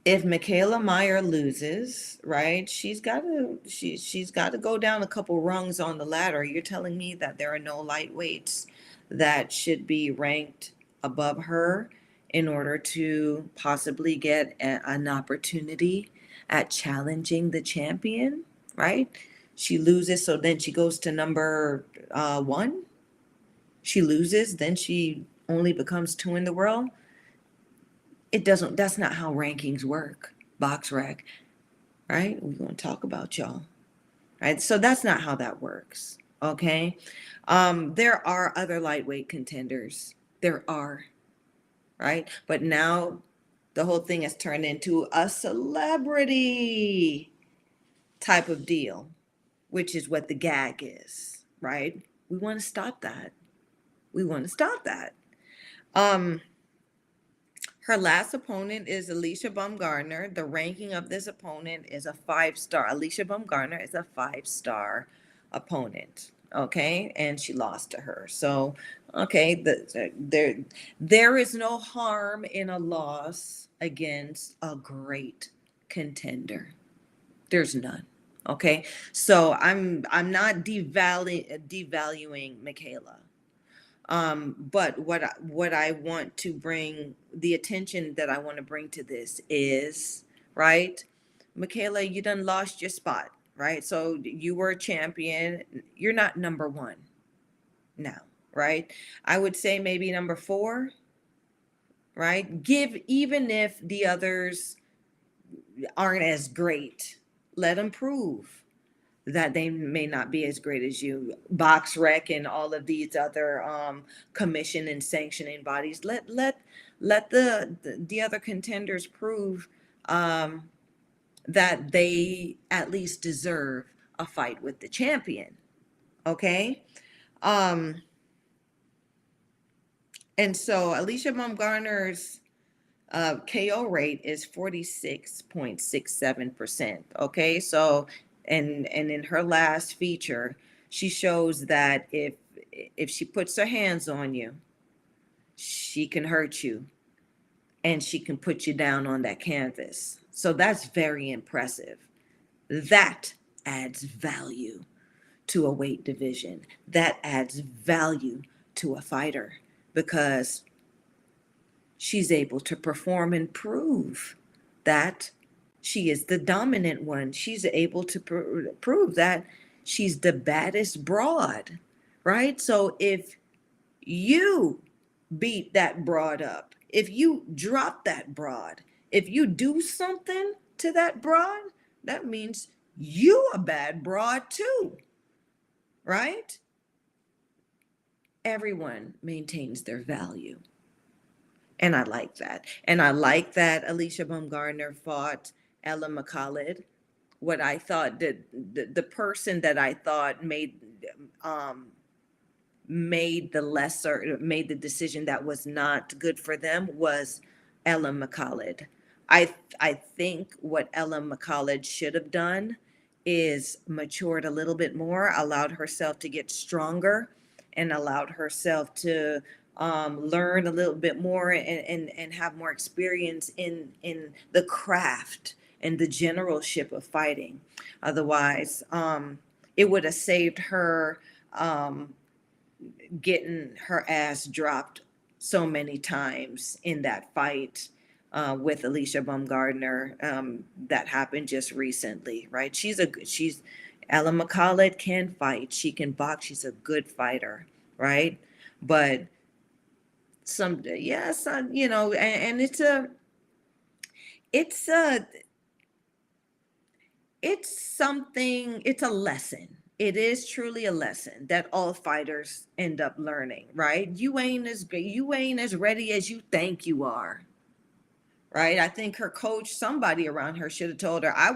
if Mikaela Mayer loses, right, she's got to go down a couple rungs on the ladder. You're telling me that there are no lightweights that should be ranked above her in order to possibly get an opportunity at challenging the champion, right? She loses, so then she goes to number 1. She loses, then she only becomes 2 in the world. It doesn't, that's not how rankings work, BoxRec, right? We're gonna talk about y'all, right? So that's not how that works, okay? There are other lightweight contenders, there are, right? But now the whole thing has turned into a celebrity type of deal, which is what the gag is, right? We wanna stop that. We wanna stop that. Her last opponent is Alycia Baumgardner. The ranking of this opponent is a 5-star. Alycia Baumgardner is a 5-star opponent, okay? And she lost to her. So, okay, there is no harm in a loss against a great contender. There's none, okay? So I'm not devaluing Mikaela. But what I want to bring, the attention that I want to bring to this is, right, Mikaela, you done lost your spot, right? So you were a champion. You're not number 1 now, right? I would say maybe number 4, right? Even if the others aren't as great, let them prove that they may not be as great as you. BoxRec and all of these other commission and sanctioning bodies, let the other contenders prove that they at least deserve a fight with the champion, okay? And so Alycia Baumgardner's KO rate is 46.67%, okay? So And in her last feature, she shows that if she puts her hands on you, she can hurt you and she can put you down on that canvas. So that's very impressive. That adds value to a weight division. That adds value to a fighter because she's able to perform and prove that she is the dominant one. She's able to prove that she's the baddest broad, right? So if you beat that broad up, if you drop that broad, if you do something to that broad, that means you a bad broad too, right? Everyone maintains their value. And I like that. And I like that Alycia Baumgardner fought Ella McCaskill, what I thought the person that I thought made the decision that was not good for them was Ella McCaskill. I think what Ella McCaskill should have done is matured a little bit more, allowed herself to get stronger, and allowed herself to learn a little bit more and have more experience in the craft and the generalship of fighting. Otherwise, it would have saved her getting her ass dropped so many times in that fight with Alycia Baumgardner that happened just recently, right? Ella McCaskill can fight. She can box. She's a good fighter, right? But it's a lesson. it is truly a lesson that all fighters end up learning, right? You ain't as ready as you think you are, right? I think her coach, somebody around her should have told her. I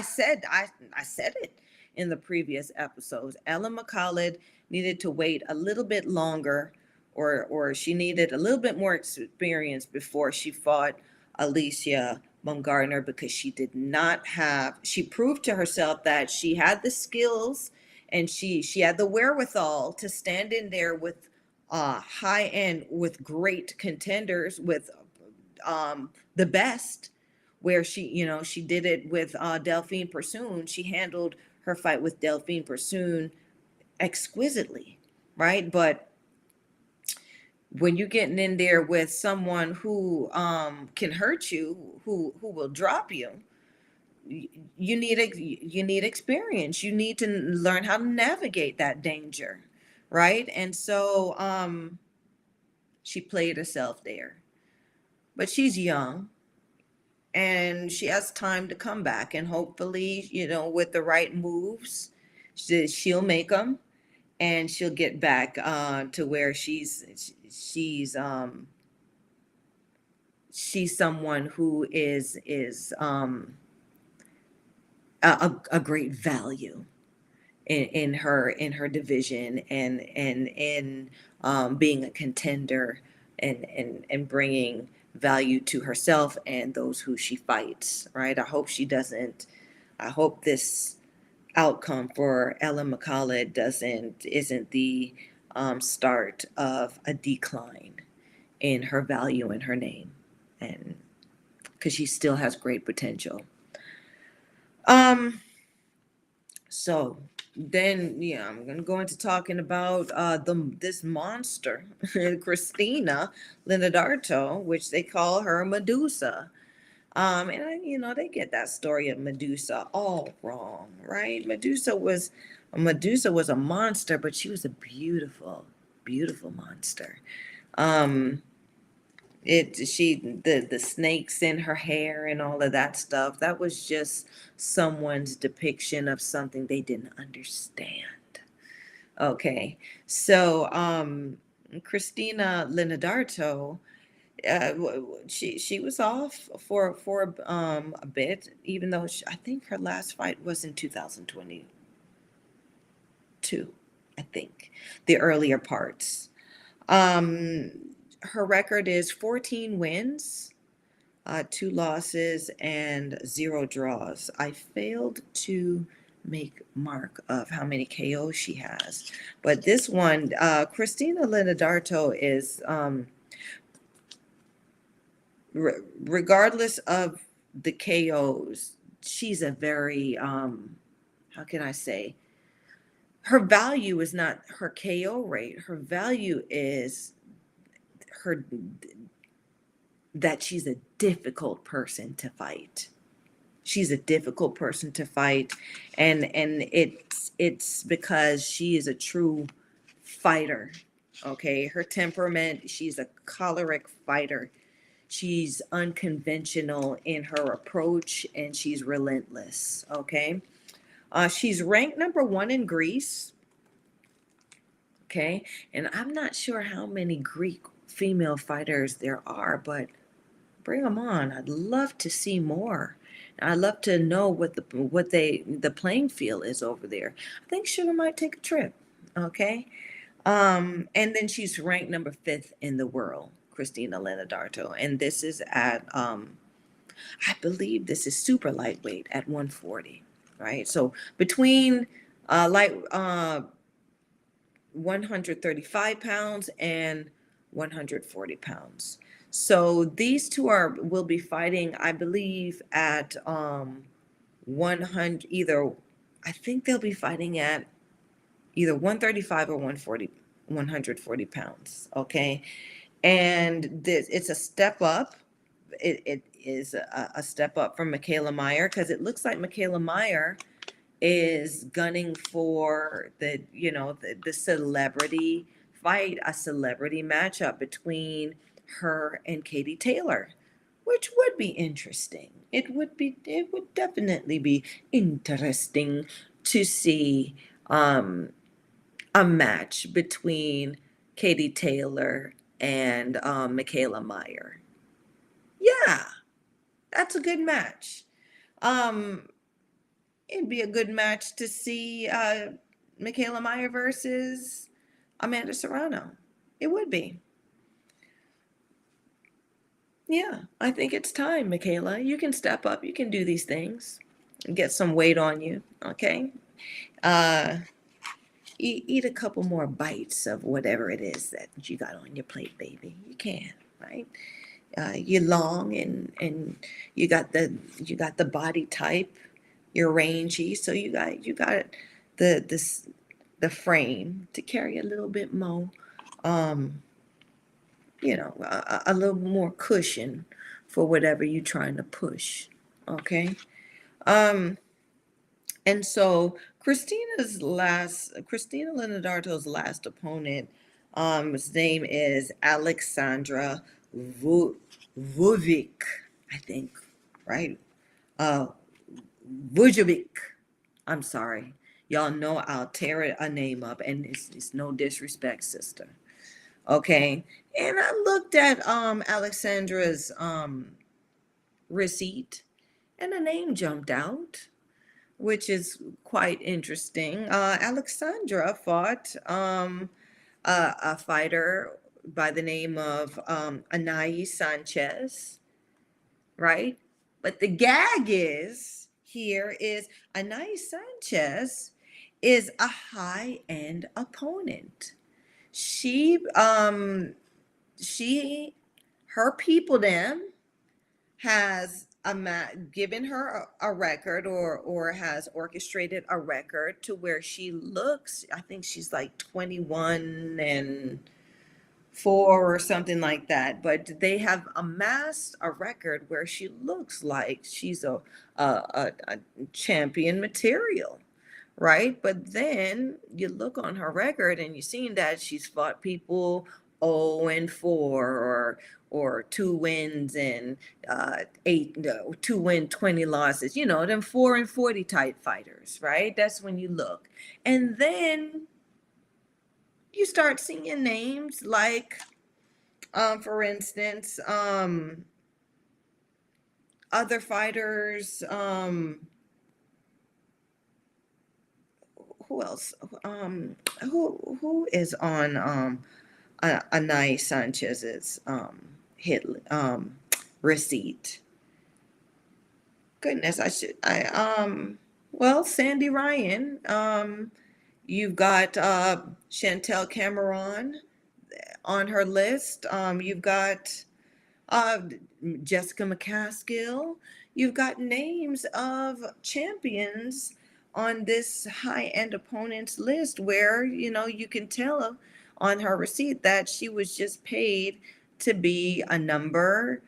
said it in the previous episodes. Ellen McCaulid needed to wait a little bit longer, or she needed a little bit more experience before she fought Alycia Baumgardner, because she did not have, she proved to herself that she had the skills and she had the wherewithal to stand in there with high end, with great contenders, with the best, where she, you know, she did it with Delphine Persoon. She handled her fight with Delphine Persoon exquisitely, right? But when you're getting in there with someone who can hurt you, who will drop you, you need experience. You need to learn how to navigate that danger, right? And so she played herself there. But she's young and she has time to come back, and hopefully, you know, with the right moves, she'll make them and she'll get back to where she's someone who is a great value in her division and in being a contender and bringing value to herself and those who she fights, right? I hope this outcome for Ellen McCaulid isn't the start of a decline in her value and her name, and because she still has great potential. So then, yeah, I'm going to go into talking about this monster, Christina Linardatou, which they call her Medusa. And, you know, they get that story of Medusa all wrong, right? Medusa was a monster, but she was a beautiful, beautiful monster. The snakes in her hair and all of that stuff, that was just someone's depiction of something they didn't understand. Okay, so Christina Linardatou, she was off for a bit, even though I think her last fight was in 2022. I think the earlier parts. Her record is 14 wins, 2 losses, and 0 draws. I failed to make mark of how many KOs she has. But this one, Christina Linardatou is, regardless of the KOs, she's a very, how can I say? Her value is not her KO rate. Her value is that she's a difficult person to fight. She's a difficult person to fight, and it's because she is a true fighter. Okay, her temperament, she's a choleric fighter. She's unconventional in her approach, and she's relentless. Okay, she's ranked number 1 in Greece. Okay, and I'm not sure how many Greek female fighters there are, but bring them on. I'd love to see more. I'd love to know what the playing field is over there. I think Sugar might take a trip. Okay, and then she's ranked number 5th in the world, Christina Linardatou, and this is at I believe this is super lightweight at 140, right? So between 135 pounds and 140 pounds. So these two will be fighting, I believe, at 100. I think they'll be fighting at either 135 or 140 pounds. Okay, and it's a step up. It is a step up from Mikaela Mayer, because it looks like Mikaela Mayer is gunning for the celebrity fight, a celebrity matchup between her and Katie Taylor, which would be interesting. It would definitely be interesting to see a match between Katie Taylor and Mikaela Mayer. Yeah, that's a good match. It'd be a good match to see Mikaela Mayer versus Amanda Serrano. It would be. Yeah, I think it's time, Mikaela. You can step up. You can do these things and get some weight on you, okay? Eat a couple more bites of whatever it is that you got on your plate, baby. You can, right? You're long and you got the body type. You're rangy, so you got the frame to carry a little bit more. A little more cushion for whatever you're trying to push, okay? And so Christina Linardato's last opponent, his name is Alexandra Vujovic, I think, right? Vujovic. I'm sorry. Y'all know I'll tear a name up, and it's no disrespect, sister. Okay, and I looked at Alexandra's receipt, and a name jumped out, which is quite interesting. Alexandra fought a fighter by the name of Anais Sanchez, right? But the gag is here is Anais Sanchez is a high-end opponent. Her people then has given her a record or has orchestrated a record to where she looks, I think she's like 21-4 or something like that, but they have amassed a record where she looks like she's a champion material. Right? But then you look on her record and you've seen that she's fought people 0-4 or 2 wins and 2 wins, 20 losses, you know, them 4-40 type fighters, right? That's when you look. And then you start seeing names like, for instance, other fighters, who else? Who is on Anais Sanchez's receipt? Goodness, Sandy Ryan. You've got Chantel Cameron on her list. You've got Jessica McCaskill. You've got names of champions on this high-end opponents list where, you know, you can tell on her receipt that she was just paid to be a number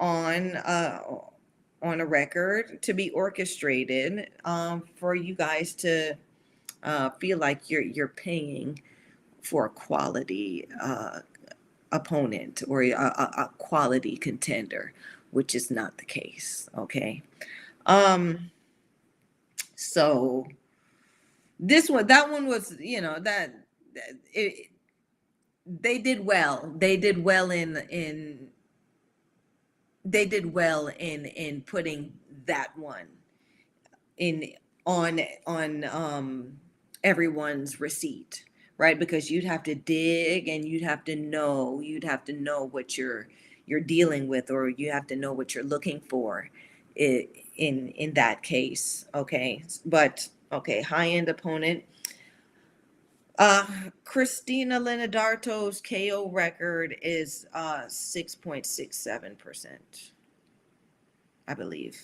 on a record, to be orchestrated for you guys to feel like you're paying for a quality opponent or a quality contender, which is not the case, okay? So that one was, you know, they did well in putting that one on everyone's receipt, right? Because you'd have to dig and you'd have to know what you're dealing with, or you have to know what you're looking for. In that case, okay? But, okay, high-end opponent. Christina Linardato's KO record is 6.67%, I believe.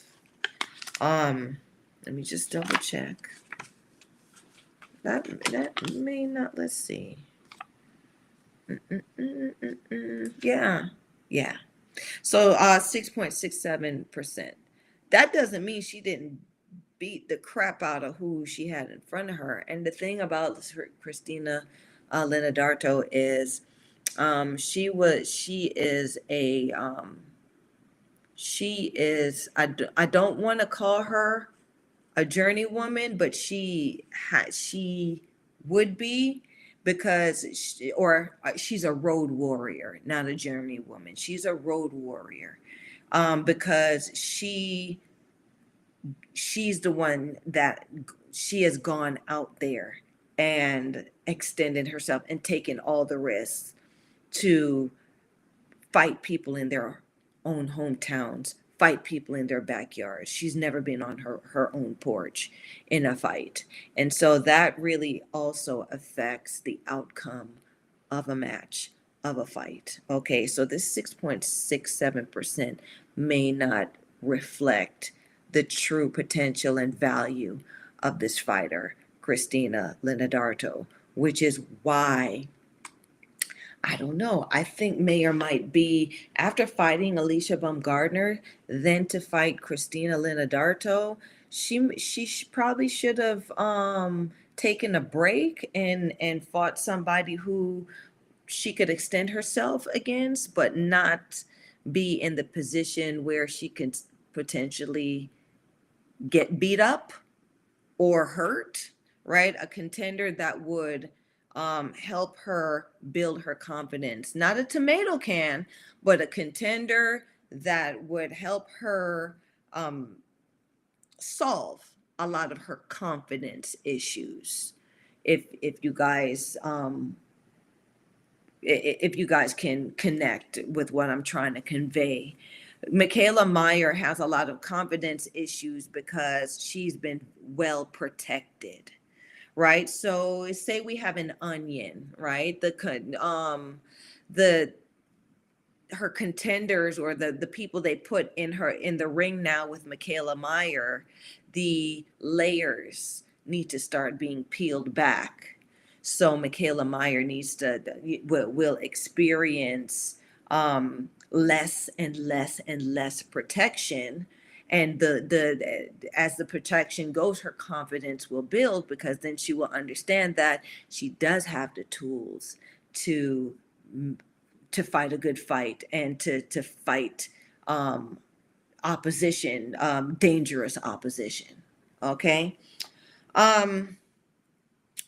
Let me just double-check. That may not, let's see. Yeah. So 6.67%. That doesn't mean she didn't beat the crap out of who she had in front of her. And the thing about Christina Linardatou is she is I don't want to call her a journey woman, but she would be, because she's a road warrior, not a journey woman. She's a road warrior because she's the one that she has gone out there and extended herself and taken all the risks to fight people in their own hometowns, fight people in their backyards. She's never been on her own porch in a fight. And so that really also affects the outcome of a match, of a fight. Okay, so this 6.67% may not reflect the true potential and value of this fighter, Christina Linardatou, which is why, I don't know, I think Mayer might be, after fighting Alycia Baumgardner, then to fight Christina Linardatou, she probably should have taken a break and fought somebody who she could extend herself against, but not be in the position where she can potentially get beat up or hurt, right? A contender that would help her build her confidence. Not a tomato can, but a contender that would help her solve a lot of her confidence issues. If you guys can connect with what I'm trying to convey, Mikaela Mayer has a lot of confidence issues because she's been well protected. Right, so say we have an onion, right? Her contenders, or the people they put in the ring now with Mikaela Mayer, the layers need to start being peeled back. So Mikaela Mayer will experience less and less and less protection. And as the protection goes, her confidence will build, because then she will understand that she does have the tools to fight a good fight and to fight opposition, dangerous opposition. Okay, and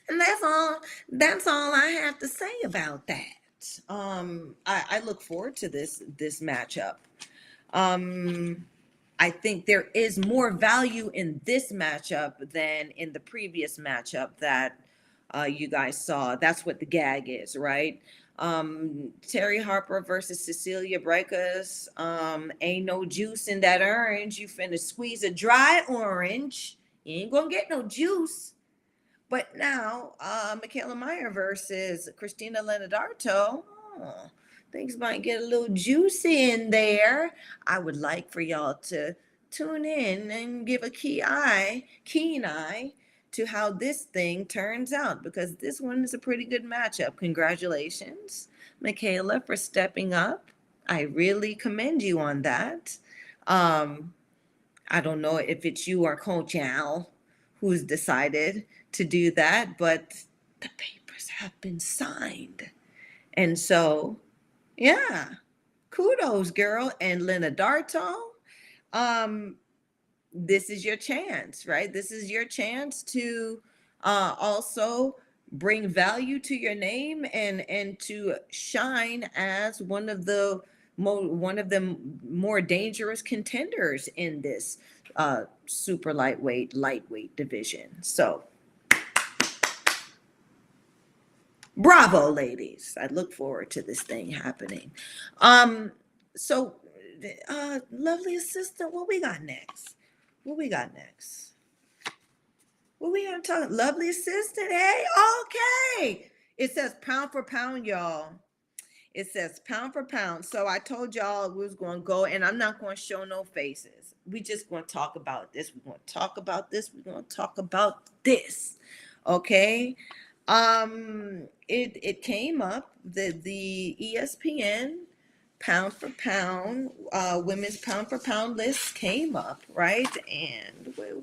that's all. That's all I have to say about that. I look forward to this matchup. I think there is more value in this matchup than in the previous matchup that you guys saw. That's what the gag is, right? Terry Harper versus Cecilia Brækhus. Ain't no juice in that orange. You finna squeeze a dry orange. You ain't gonna get no juice. But now, Mikaela Mayer versus Christina Linardatou. Oh. Things might get a little juicy in there. I would like for y'all to tune in and give a keen eye to how this thing turns out, because this one is a pretty good matchup. Congratulations, Mikaela, for stepping up. I really commend you on that. I don't know if it's you or Coach Al who's decided to do that, but the papers have been signed. And so... yeah, kudos, girl. And Linardatou, this is your chance, right? This is your chance to also bring value to your name and to shine as one of the more dangerous contenders in this super lightweight division. So, bravo, ladies. I look forward to this thing happening. Lovely assistant, what we got next? What we gonna talk? Lovely assistant, hey, okay. It says pound for pound, y'all. It says pound for pound. So I told y'all we was gonna go, and I'm not gonna show no faces. We just gonna talk about this. We're gonna talk about this. We're gonna talk about this. Okay. It came up that the ESPN pound for pound, women's pound for pound list came up, right? And where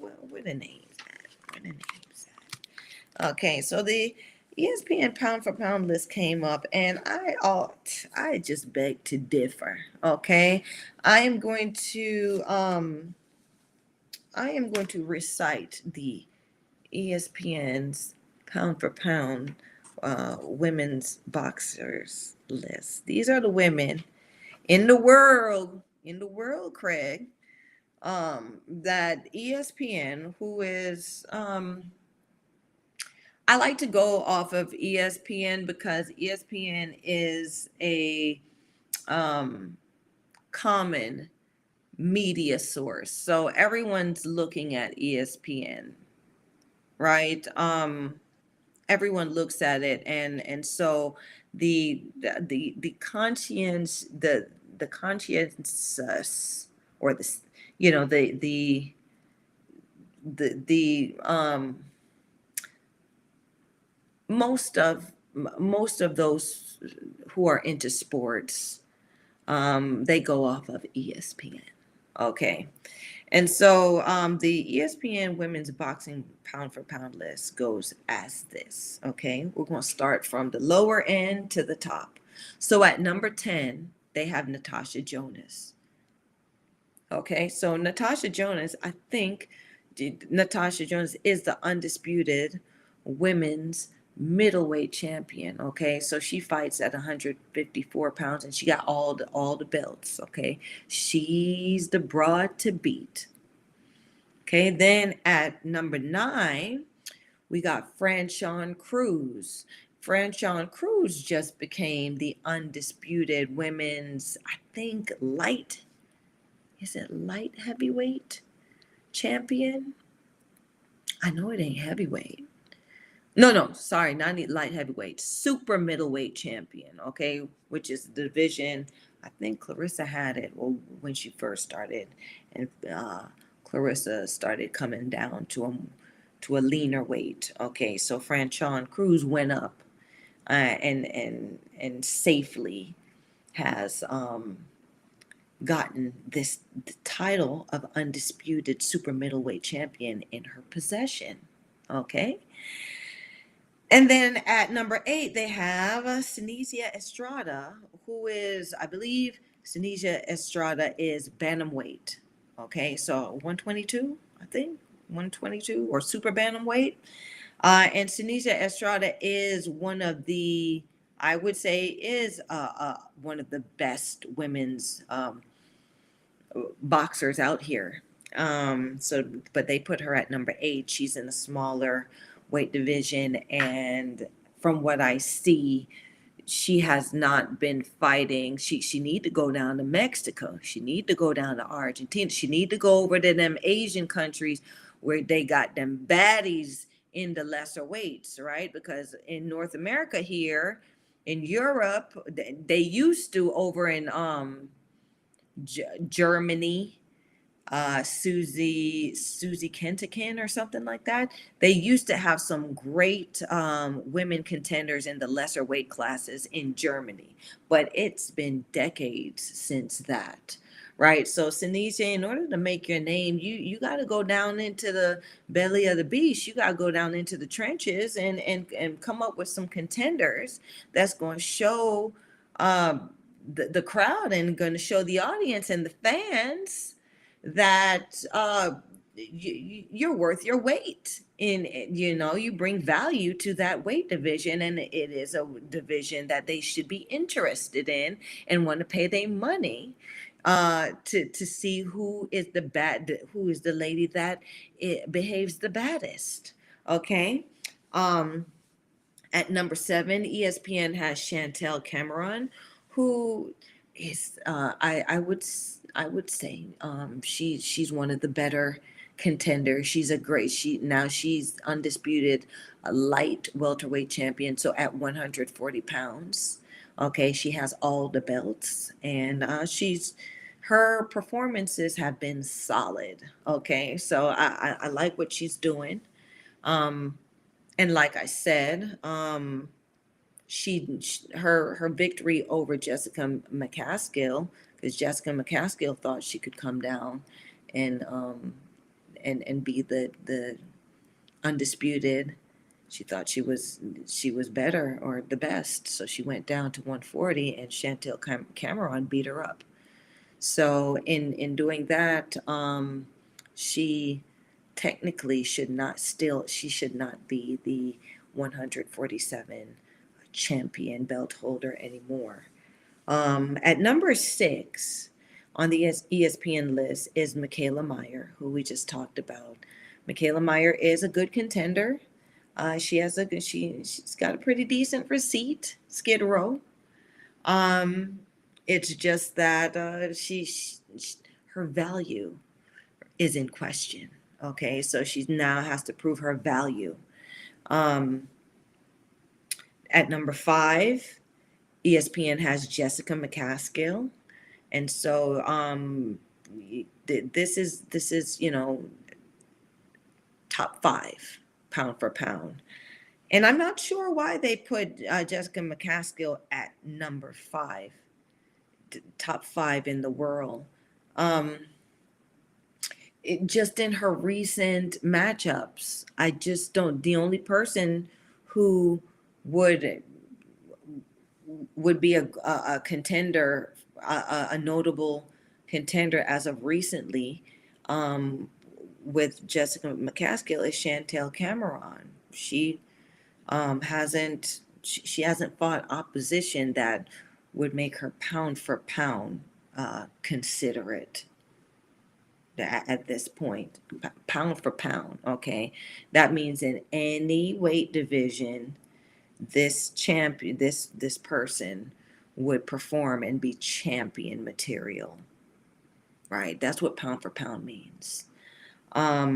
the names at? Okay, so the ESPN pound for pound list came up, and I just beg to differ. Okay, I am going to I am going to recite the ESPN's pound for pound women's boxers list. These are the women in the world, Craig, that ESPN, who is, I like to go off of ESPN because ESPN is a common media source. So everyone's looking at ESPN, right? Everyone looks at it, and so the conscientious or this, you know, most of those who are into sports, they go off of ESPN. Okay. And so the ESPN women's boxing pound for pound list goes as this. Okay. We're going to start from the lower end to the top. So at number 10, they have Natasha Jonas. Okay. So Natasha Jonas, I think Natasha Jonas is the undisputed women's middleweight champion. Okay. So she fights at 154 pounds and she got all the belts. Okay. She's the broad to beat. Okay. Then at number 9, we got Franchón Crews. Franchón Crews just became the undisputed women's, I think, light heavyweight champion? I know it ain't heavyweight. No, sorry, not light heavyweight, super middleweight champion, okay, which is the division. I think Clarissa had it when she first started, and Clarissa started coming down to a leaner weight, okay. So Franchón Crews went up and safely has gotten the title of undisputed super middleweight champion in her possession, okay. And then at number 8, they have Seniesa Estrada, who is, I believe, Seniesa Estrada is bantamweight. Okay, so 122, I think, 122 or super bantamweight. And Seniesa Estrada is one of the, I would say, is one of the best women's boxers out here. But they put her at number 8. She's in a smaller weight division, and from what I see, she has not been fighting. She need to go down to Mexico. She need to go down to Argentina. She need to go over to them Asian countries where they got them baddies in the lesser weights, right? Because in North America here, in Europe, they used to, over in Germany, Susie Kentakin or something like that. They used to have some great women contenders in the lesser weight classes in Germany, but it's been decades since that, right? So Seniesa, in order to make your name, you got to go down into the belly of the beast. You got to go down into the trenches and come up with some contenders that's going to show the crowd and going to show the audience and the fans that you're worth your weight. You bring value to that weight division, and it is a division that they should be interested in and want to pay their money to see who is the lady that it behaves the baddest. Okay. At number 7, ESPN has Chantel Cameron, who is I would say she's one of the better contenders. She's undisputed, a light welterweight champion. So at 140 pounds, okay, she has all the belts, and her performances have been solid. Okay, so I like what she's doing, and like I said, her victory over Jessica McCaskill, because Jessica McCaskill thought she could come down and be the undisputed. She thought she was better or the best, so she went down to 140, and Chantel Cameron beat her up. So in doing that, she technically should not she should not be the 147 champion belt holder anymore. At number 6 on the ESPN list is Mikaela Mayer, who we just talked about. Mikaela Mayer is a good contender. She's got a pretty decent receipt, Skid Row. It's just that her value is in question. Okay, so she now has to prove her value. At number 5, ESPN has Jessica McCaskill, and so this is top 5 pound for pound, and I'm not sure why they put Jessica McCaskill at number 5, top 5 in the world. Just in her recent matchups, I just don't. The only person who would be a contender, a notable contender as of recently, with Jessica McCaskill is Chantel Cameron. She hasn't fought opposition that would make her pound for pound considerate at this point, pound for pound. Okay, that means in any weight division, this champion, this person would perform and be champion material, right? That's what pound for pound means. At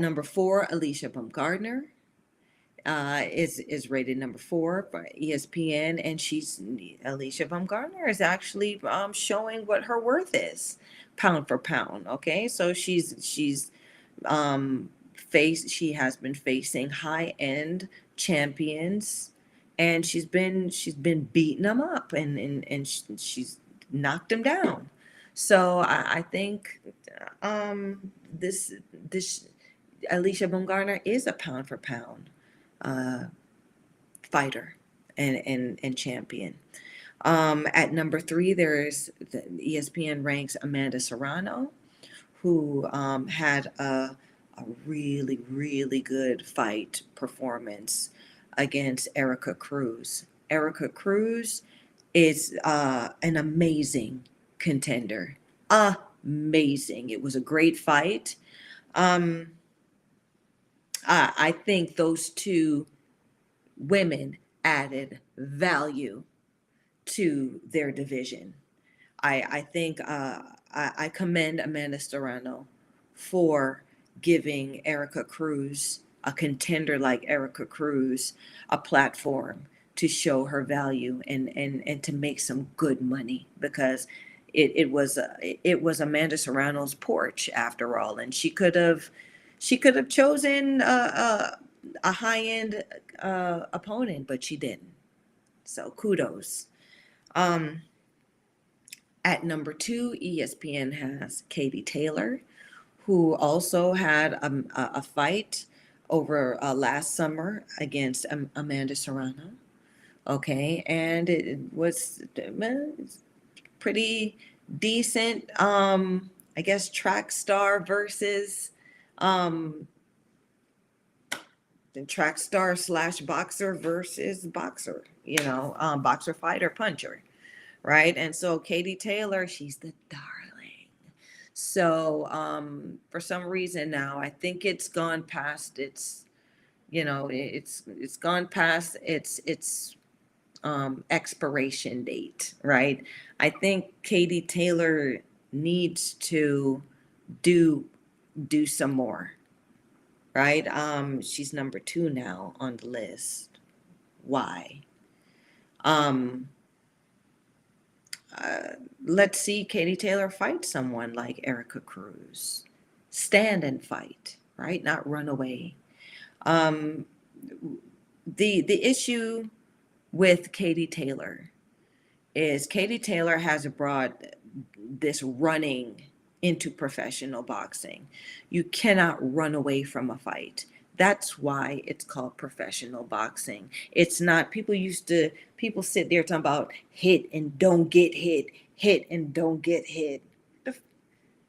number 4, Alycia Baumgardner is rated number 4 by ESPN, and Alycia Baumgardner is actually showing what her worth is, pound for pound. Okay, so she has been facing high end champions, and she's been beating them up, and she's knocked them down. So I think this Alycia Baumgardner is a pound for pound fighter and champion. At number 3, there's the ESPN ranks Amanda Serrano, who had a really, really good fight performance against Erica Cruz. Erica Cruz is an amazing contender. Amazing. It was a great fight. I think those two women added value to their division. I think I commend Amanda Serrano for giving Erica Cruz, a contender like Erica Cruz, a platform to show her value and to make some good money, because it was Amanda Serrano's porch after all, and she could have chosen a high-end opponent, but she didn't. So kudos. At number 2, ESPN has Katie Taylor, who also had a fight over last summer against Amanda Serrano. Okay, and it was pretty decent, I guess, track star versus track star / boxer versus boxer, boxer, fighter, puncher, right? And so Katie Taylor, she's the darling. So for some reason now, I think it's gone past its expiration date, right? I think Katie Taylor needs to do some more, right? She's number 2 now on the list. Why? Let's see Katie Taylor fight someone like Erica Cruz. Stand and fight, right? Not run away. The issue with Katie Taylor is Katie Taylor has brought this running into professional boxing. You cannot run away from a fight. That's why it's called professional boxing. It's not, people sit there talking about hit and don't get hit, hit and don't get hit.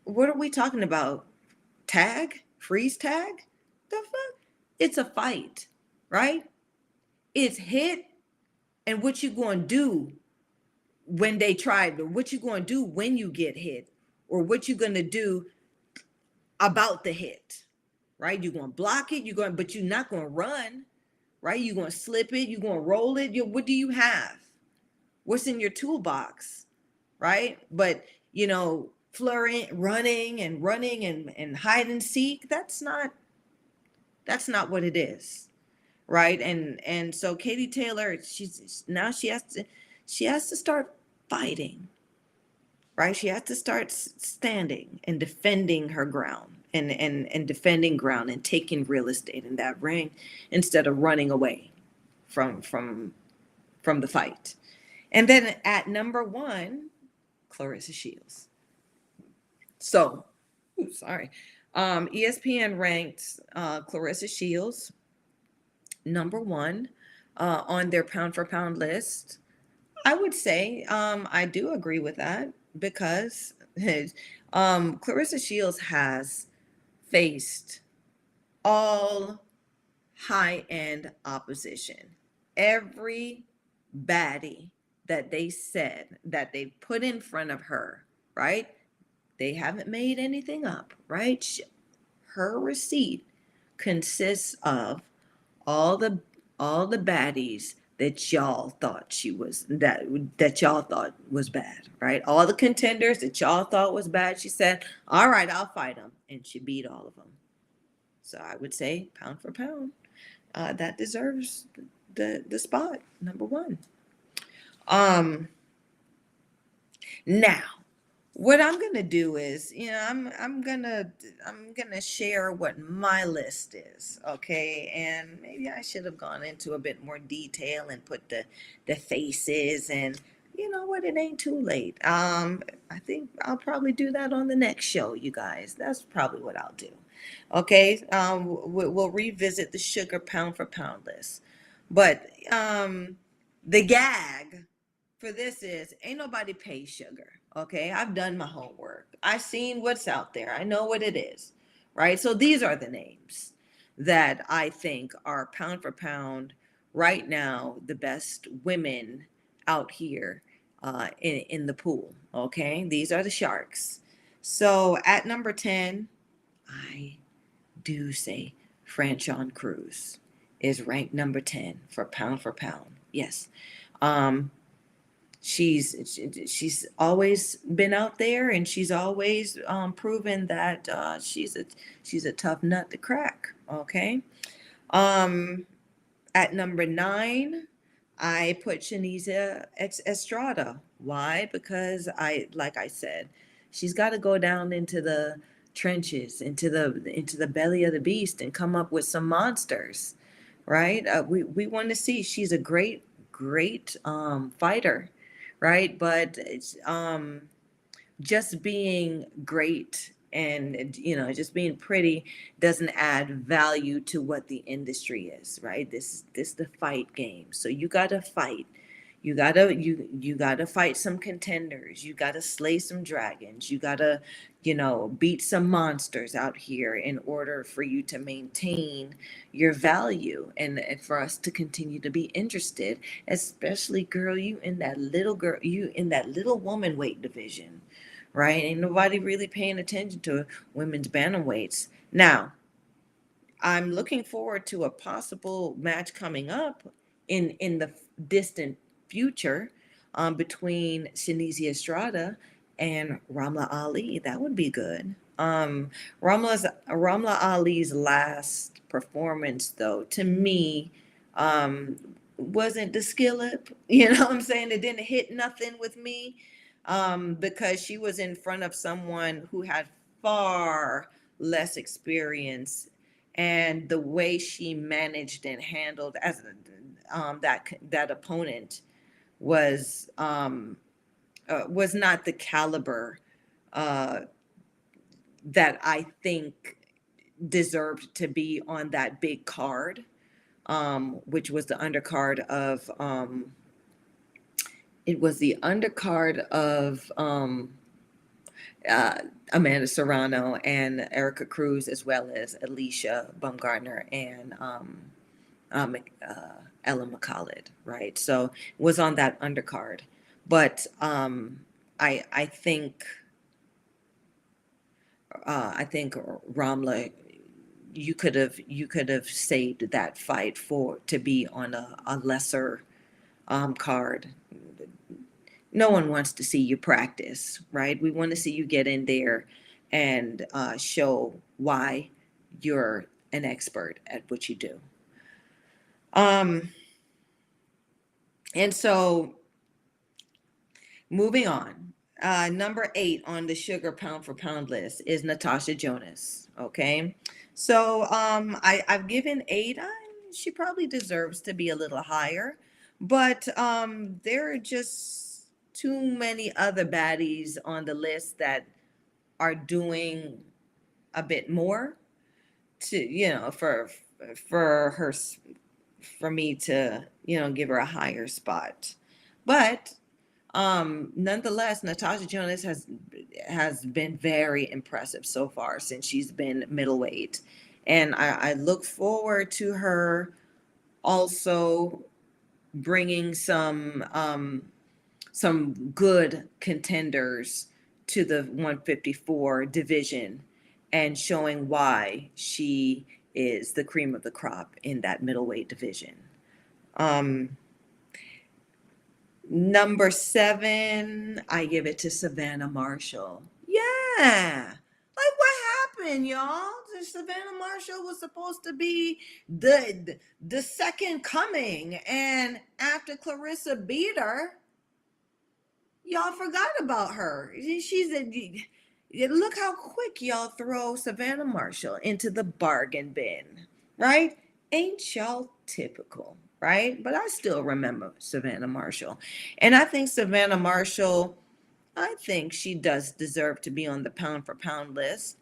what are we talking about? Tag? Freeze tag? The fuck? It's a fight, right? It's hit, and what you going to do when they try, what you going to do when you get hit, or what you going to do about the hit, right? You're going to block it, but you're not going to run, right? You're going to slip it, you're going to roll it. What do you have? What's in your toolbox, right? But, you know, running and hide and seek, that's not what it is, right? And so Katie Taylor, she has to start fighting, right? She has to start standing and defending her ground and defending ground and taking real estate in that ring instead of running away from the fight. And then at number one, Clarissa Shields. So, ESPN ranked Clarissa Shields number one on their pound for pound list. I would say I do agree with that because Clarissa Shields has faced all high-end opposition. Every baddie that they said that they put in front of her, right? They haven't made anything up, right? Her receipt consists of all the baddies that y'all thought y'all thought was bad, right? All the contenders that y'all thought was bad, she said, all right, I'll fight them. And she beat all of them. So I would say pound for pound, that deserves the spot, number one. Now, what I'm going to do is, you know, I'm going to share what my list is, okay? And maybe I should have gone into a bit more detail and put the faces, and you know what, it ain't too late. I think I'll probably do that on the next show, you guys. That's probably what I'll do. Okay? We'll revisit the Sugar pound for pound list. But the gag for this is, ain't nobody pay Sugar. Okay, I've done my homework. I've seen what's out there. I know what it is, right? So these are the names that I think are pound for pound right now, the best women out here in the pool, okay? These are the sharks. So at number 10, I do say Franchón Crews is ranked number 10 for pound. Yes. She's always been out there, and she's always proven that she's a tough nut to crack. Okay, at number 9, I put Seniesa Estrada. Why? Because like I said, she's got to go down into the trenches, into the belly of the beast, and come up with some monsters. Right? We want to see. She's a great fighter. Right. But it's just being great and, you know, just being pretty doesn't add value to what the industry is. Right. This is the fight game. So you got to fight. You got to fight some contenders. You got to slay some dragons. You got to, you know, beat some monsters out here in order for you to maintain your value and for us to continue to be interested, especially girl, you in that little woman weight division, right? Ain't nobody really paying attention to women's bantamweights. Now, I'm looking forward to a possible match coming up in the distant future between Seniesa Estrada and Ramla Ali. That would be good. Ramla Ali's last performance, though, to me, wasn't the skill up. You know what I'm saying? It didn't hit nothing with me because she was in front of someone who had far less experience, and the way she managed and handled as that opponent was not the caliber that I think deserved to be on that big card, which was the undercard of Amanda Serrano and Erica Cruz, as well as Alycia Baumgardner and Ella McCaskill, right? So was on that undercard. But I think Ramla, you could have saved that fight to be on a lesser card. No one wants to see you practice, right? We want to see you get in there and show why you're an expert at what you do. And so moving on, number 8 on the Sugar pound for pound list is Natasha Jonas. Okay. So, I've given 8. She probably deserves to be a little higher, but, there are just too many other baddies on the list that are doing a bit more to, you know, for her, for me to, you know, give her a higher spot. But nonetheless, Natasha Jonas has been very impressive so far since she's been middleweight. And I look forward to her also bringing some good contenders to the 154 division and showing why she is the cream of the crop in that middleweight division. Number 7, I give it to Savannah Marshall. Yeah. Like, what happened, y'all? Savannah Marshall was supposed to be the second coming. And after Clarissa beat her, y'all forgot about her. Look how quick y'all throw Savannah Marshall into the bargain bin, right? Ain't y'all typical, right? But I still remember Savannah Marshall. And I think Savannah Marshall, she does deserve to be on the pound for pound list.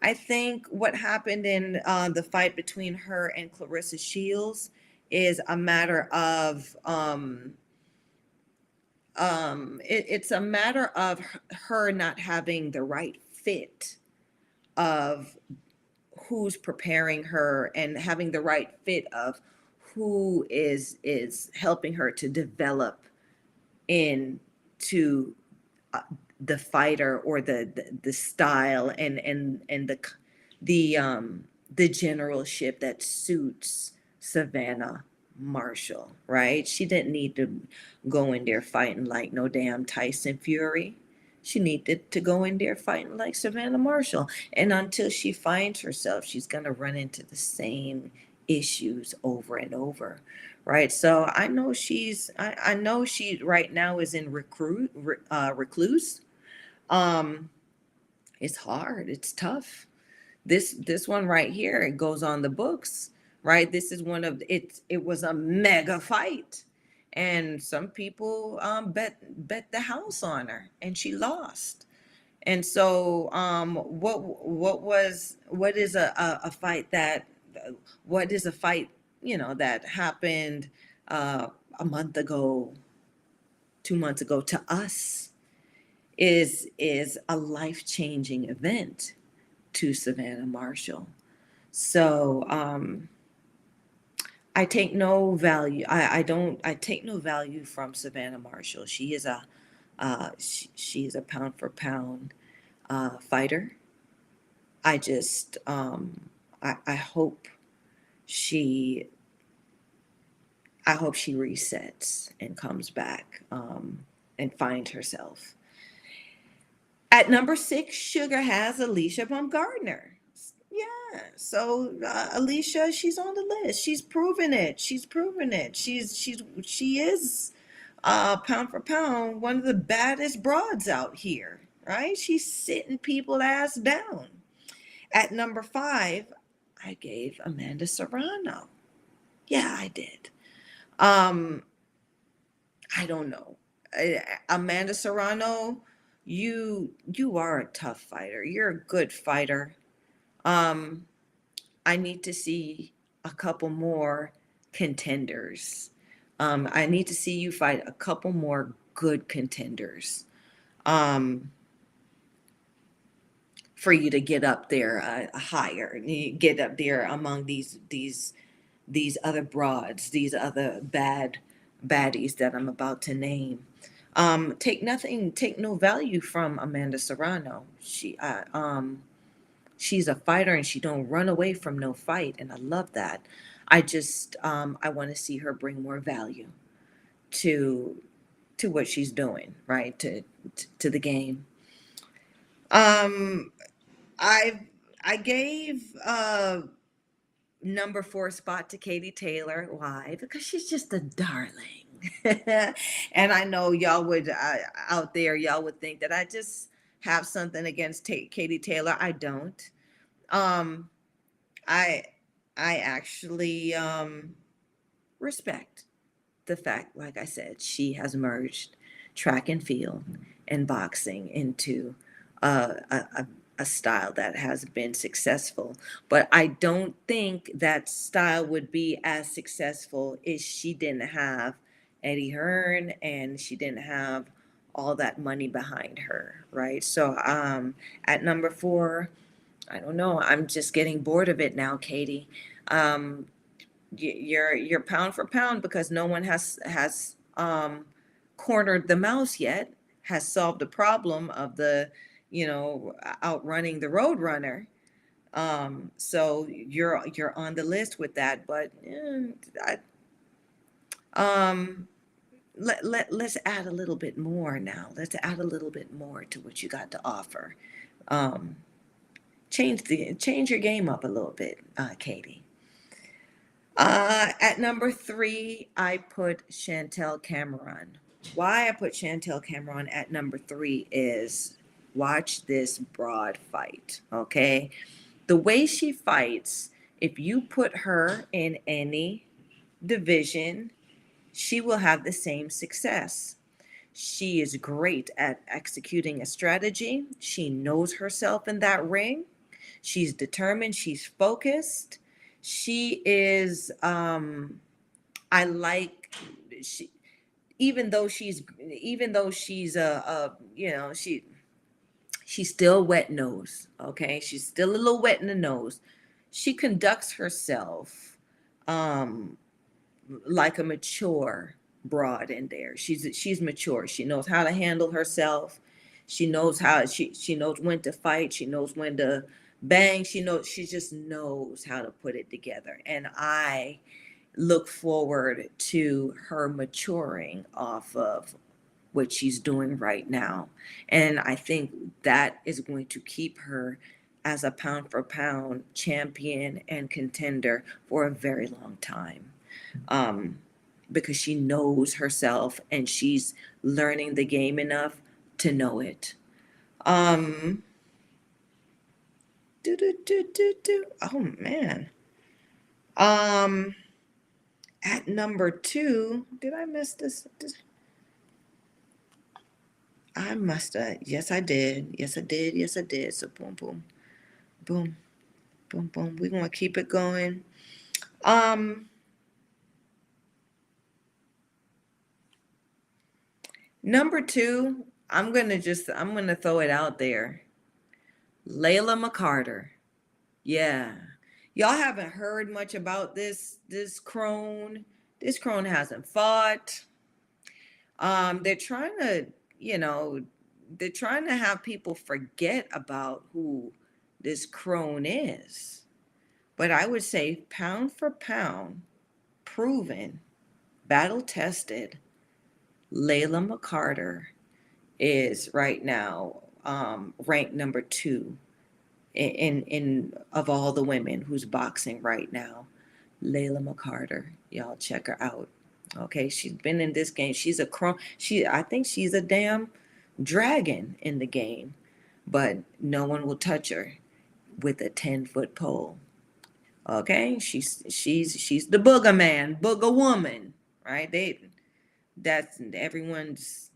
I think what happened in the fight between her and Clarissa Shields is a matter of it's a matter of her not having the right fit of who's preparing her and having the right fit of who is helping her to develop into the fighter or the style and the generalship that suits Savannah Marshall, right? She didn't need to go in there fighting like no damn Tyson Fury. She needed to go in there fighting like Savannah Marshall. And until she finds herself, she's going to run into the same issues over and over, right? So I know she right now is in recluse. It's hard. It's tough. This one right here, it goes on the books. Right. This is one of it. It was a mega fight. And some people bet the house on her and she lost. And so what is a fight, you know, that happened a month ago, 2 months ago to us is a life-changing event to Savannah Marshall. So I take no value. I take no value from Savannah Marshall. She is a pound for pound fighter. I just I hope she resets and comes back and finds herself. At number 6, Sugar has Alycia Baumgardner. Yeah, so Alycia, she's on the list. She's proven it. She is pound for pound one of the baddest broads out here, right? She's sitting people ass down. At number 5, I gave Amanda Serrano. Yeah, I did. I don't know, Amanda Serrano. You are a tough fighter. You're a good fighter. I need to see a couple more contenders. I need to see you fight a couple more good contenders. for you to get up there higher, get up there among these other broads, these other baddies that I'm about to name. Take no value from Amanda Serrano. She's a fighter and she don't run away from no fight, and I love that. I just I want to see her bring more value to what she's doing, right? To the game. I gave number 4 spot to Katie Taylor. Why? Because she's just a darling. And I know y'all would out there, y'all would think that I just have something against Katie Taylor. I don't. I actually respect the fact, like I said, she has merged track and field and boxing into a style that has been successful. But I don't think that style would be as successful if she didn't have Eddie Hearn and she didn't have all that money behind her, right? So at number 4, I don't know. I'm just getting bored of it now, Katie. You're pound for pound, because no one has cornered the mouse yet, has solved the problem of the, outrunning the road runner. So you're on the list with that, but let's add a little bit more now. Let's add a little bit more to what you got to offer. Change your game up a little bit, Katie. At number 3, I put Chantel Cameron. Why I put Chantel Cameron at number 3 is watch this broad fight, okay? The way she fights, if you put her in any division, she will have the same success. She is great at executing a strategy. She knows herself in that ring. She's determined. She's focused. She is, she's still wet nose, okay? She's still a little wet in the nose. She conducts herself, like a mature broad in there. She's mature. She knows how to handle herself. She knows how she knows when to fight. She knows when to bang. She just knows how to put it together. And I look forward to her maturing off of what she's doing right now. And I think that is going to keep her as a pound for pound champion and contender for a very long time. Because she knows herself and she's learning the game enough to know it. Oh man. At number 2, did I miss this? I must have. Yes, I did. Yes, I did. Yes, I did. So boom, boom, boom, boom, boom. We're going to keep it going. Number 2, I'm gonna throw it out there. Layla McCarter. Yeah. Y'all haven't heard much about this crone. This crone hasn't fought. They're trying to, they're trying to have people forget about who this crone is. But I would say pound for pound, proven, battle-tested, Layla McCarter is right now ranked number 2 in of all the women who's boxing right now. Layla McCarter, y'all check her out. Okay, she's been in this game. She's a crumb. I think she's a damn dragon in the game, but no one will touch her with a 10-foot pole. Okay, she's the booger man, booger woman, right? That's everyone's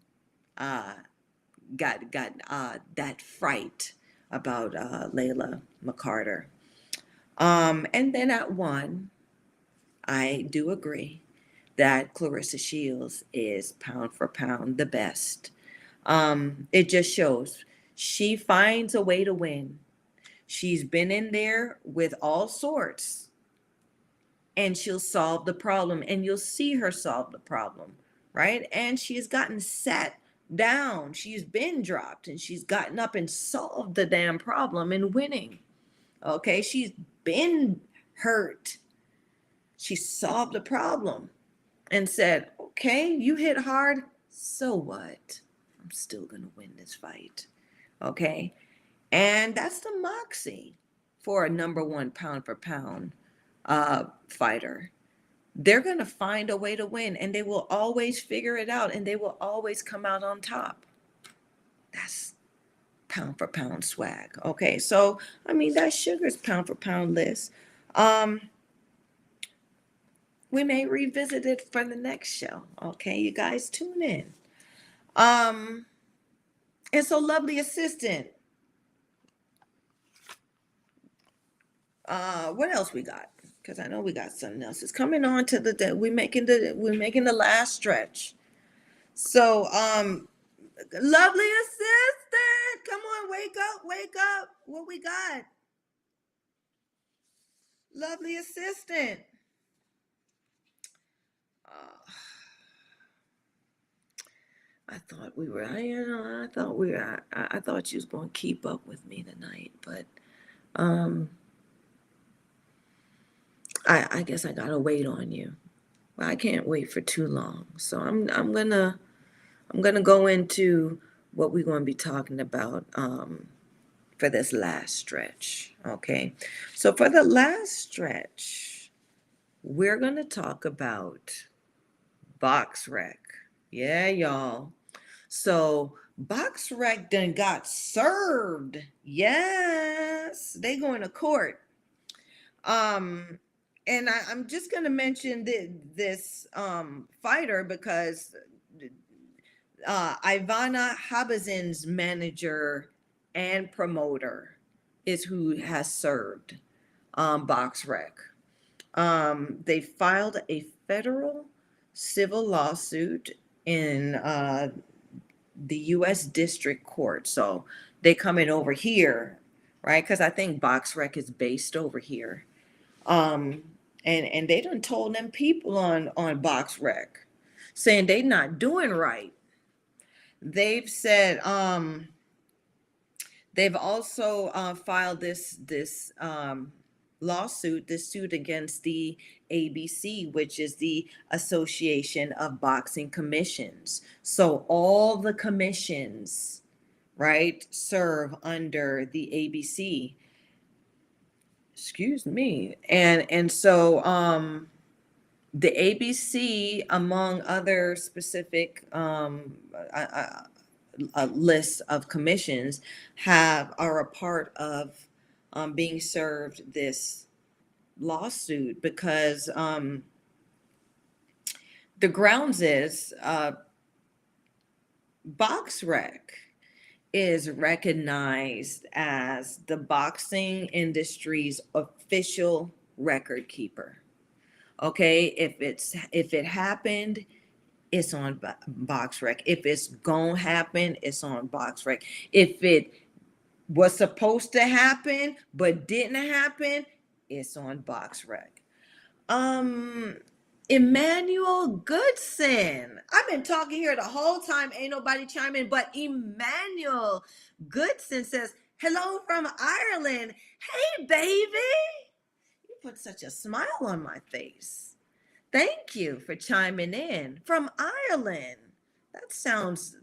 got that fright about Layla McCarter. And then at 1, I do agree that Clarissa Shields is pound for pound the best. It just shows she finds a way to win. She's been in there with all sorts, and she'll solve the problem, and you'll see her solve the problem, right? And she has gotten set down. She's been dropped, and she's gotten up and solved the damn problem and winning, okay? She's been hurt. She solved the problem and said, okay, you hit hard, so what? I'm still going to win this fight, okay? And that's the moxie for a number one pound-for-pound fighter. They're going to find a way to win, and they will always figure it out, and they will always come out on top. That's pound-for-pound swag, okay? So, I mean, that's Sugar's pound-for-pound list. We may revisit it for the next show, okay? You guys tune in. And so Lovely Assistant. What else we got? Because I know we got something else. It's coming on to the we're making the last stretch. So Lovely Assistant, come on, wake up, wake up. What we got? Lovely Assistant. I thought we were, I thought she was going to keep up with me tonight, but I guess I gotta wait on you. Well, I can't wait for too long, so I'm gonna go into what we're gonna be talking about for this last stretch. Okay, so for the last stretch, we're gonna talk about BoxRec. Yeah, y'all. So BoxRec done got served. Yes, they going to court. And I'm just going to mention this fighter because Ivana Habazin's manager and promoter is who has served BoxRec. They filed a federal civil lawsuit in the U.S. District Court. So they come in over here, right? Because I think BoxRec is based over here. And they done told them people on BoxRec saying they not doing right. They've said they've also filed this lawsuit, this suit against the ABC, which is the Association of Boxing Commissions. So all the commissions, right, serve under the ABC. Excuse me. And so the ABC, among other specific lists of commissions, are a part of being served this lawsuit because the grounds is BoxRec is recognized as the boxing industry's official record keeper. Okay, if it happened, it's on BoxRec. If it's gonna happen, it's on BoxRec. If it was supposed to happen but didn't happen, it's on BoxRec. Emmanuel Goodson. I've been talking here the whole time. Ain't nobody chiming, but Emmanuel Goodson says, hello from Ireland. Hey, baby. You put such a smile on my face. Thank you for chiming in from Ireland. That sounds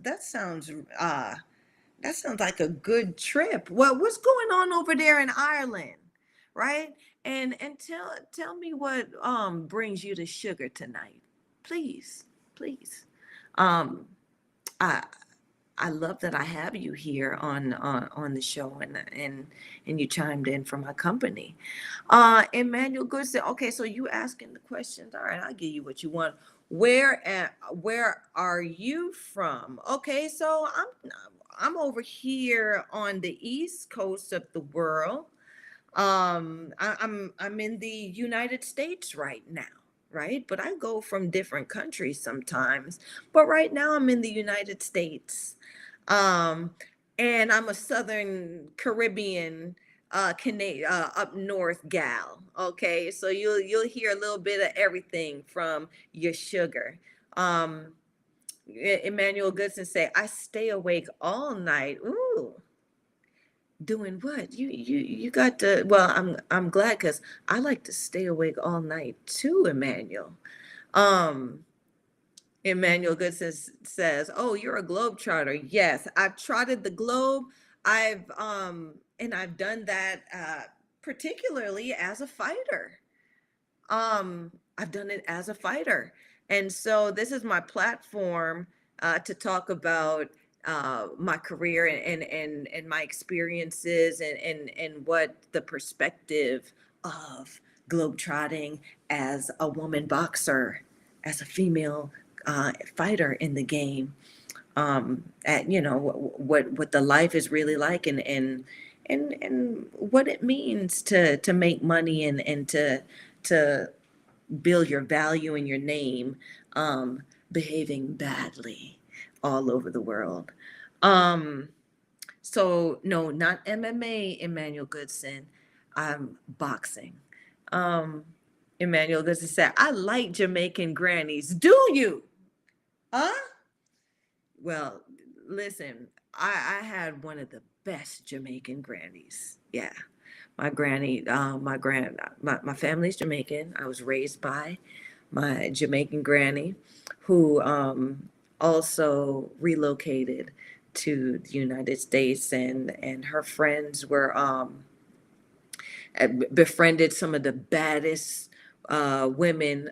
like a good trip. Well, what's going on over there in Ireland, right? And tell me what brings you to Sugar tonight, please, please. I love that I have you here on the show, and you chimed in for my company. Emmanuel Goodson. Okay, so you asking the questions. All right, I'll give you what you want. Where are you from? Okay, so I'm over here on the East Coast of the world. I'm in the United States right now, right? But I go from different countries sometimes, but right now I'm in the United States. And I'm a Southern Caribbean up north gal. Okay, so you'll hear a little bit of everything from your Sugar. Emmanuel Goodson say, I stay awake all night. Ooh, doing what? You got to. Well, I'm glad, because I like to stay awake all night too, Emmanuel. Emmanuel Goodson says, oh, you're a globetrotter. Yes, I've trotted the globe. I've done that particularly as a fighter. I've done it as a fighter. And so this is my platform to talk about my career and my experiences and what the perspective of globetrotting as a woman boxer, as a female fighter in the game, what the life is really like, and what it means to make money and to build your value and your name, behaving badly all over the world. So no, not MMA, Emmanuel Goodson. I'm boxing. Emmanuel Goodson said, I like Jamaican grannies. Do you? Huh? Well, listen, I had one of the best Jamaican grannies. Yeah. My granny, my family's Jamaican. I was raised by my Jamaican granny, who also relocated to the United States, and her friends were befriended some of the baddest women,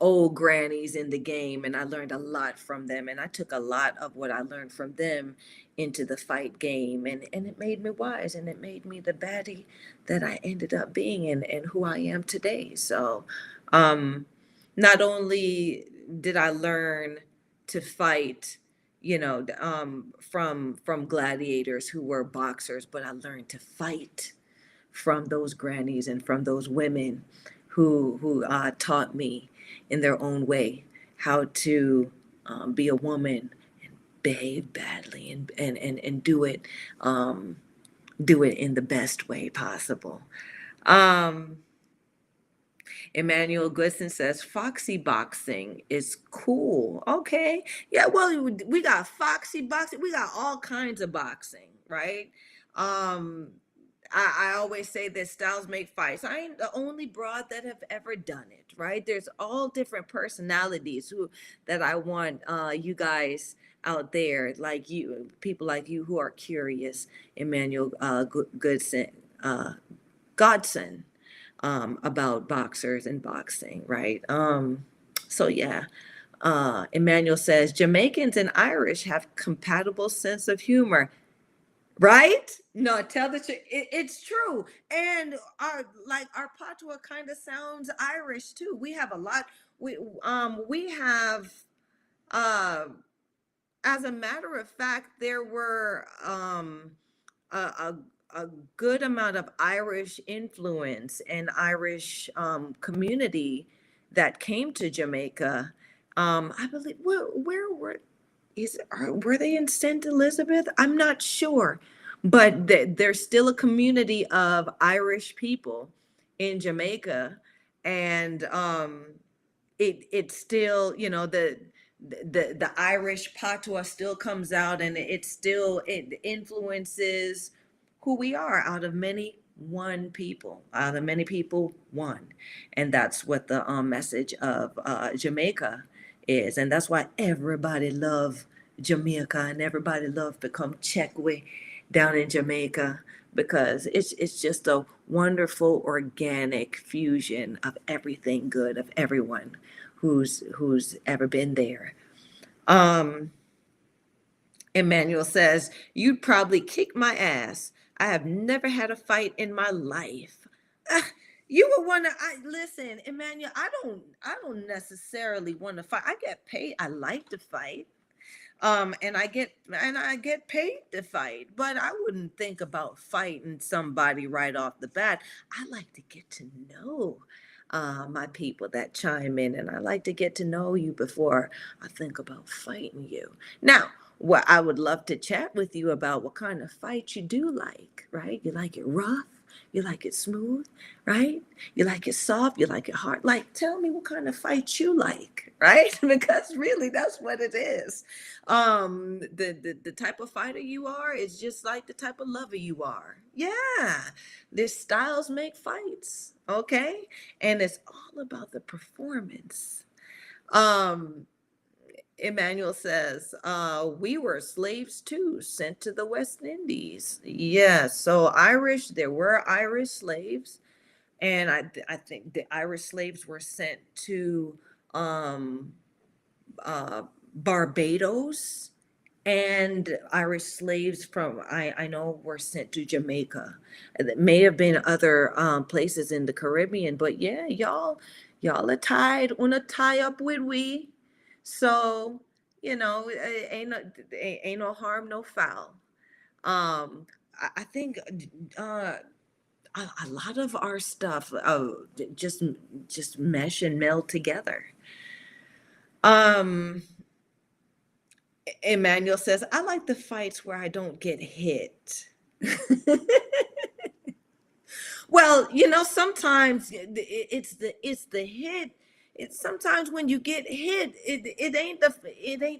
old grannies in the game, and I learned a lot from them, and I took a lot of what I learned from them into the fight game, and it made me wise, and it made me the baddie that I ended up being and who I am today. So not only did I learn to fight, from gladiators who were boxers, but I learned to fight from those grannies and from those women who taught me in their own way how to be a woman and behave badly and do it in the best way possible. Emmanuel Goodson says Foxy boxing is cool. Okay, yeah, well, we got Foxy boxing, we got all kinds of boxing, right? I always say that styles make fights. I ain't the only broad that have ever done it, right? There's all different personalities that I want you guys out there, like you, people like you who are curious, Emmanuel Godson, about boxers and boxing, right? So yeah, Emmanuel says, Jamaicans and Irish have compatible sense of humor. Right? No, tell the truth. It's true. And our patois kind of sounds Irish too. We have a lot. We have, as a matter of fact, there were a good amount of Irish influence and Irish community that came to Jamaica. I believe where were. Were they in St. Elizabeth? I'm not sure, but there's still a community of Irish people in Jamaica, and it's still, the Irish patois still comes out, and it influences who we are. Out of many people, one, and that's what the message of Jamaica is, and that's why everybody love Jamaica and everybody love Become Chekwe down in Jamaica, because it's just a wonderful organic fusion of everything good, of everyone who's ever been there. Emmanuel says, you'd probably kick my ass. I have never had a fight in my life. You would want to, listen, Emmanuel, I don't necessarily want to fight. I get paid. I like to fight. And I get paid to fight, but I wouldn't think about fighting somebody right off the bat. I like to get to know my people that chime in, and I like to get to know you before I think about fighting you. Now, what I would love to chat with you about, what kind of fight you do like, right? You like it rough? You like it smooth, right? You like it soft, you like it hard. Like, tell me what kind of fight you like, right? Because really, that's what it is. The type of fighter you are is just like the type of lover you are. Yeah, their styles make fights, okay? And it's all about the performance. Emmanuel says, we were slaves too, sent to the West Indies. Yeah, so Irish, there were Irish slaves. And I think the Irish slaves were sent to Barbados, and Irish slaves from, I know, were sent to Jamaica. It may have been other places in the Caribbean, but yeah, y'all are tied, wanna tie up with we. So, you know, ain't no harm, no foul. I think a lot of our stuff just mesh and meld together. Emmanuel says, I like the fights where I don't get hit. Well, you know, sometimes it's the hit. It's sometimes when you get hit, it ain't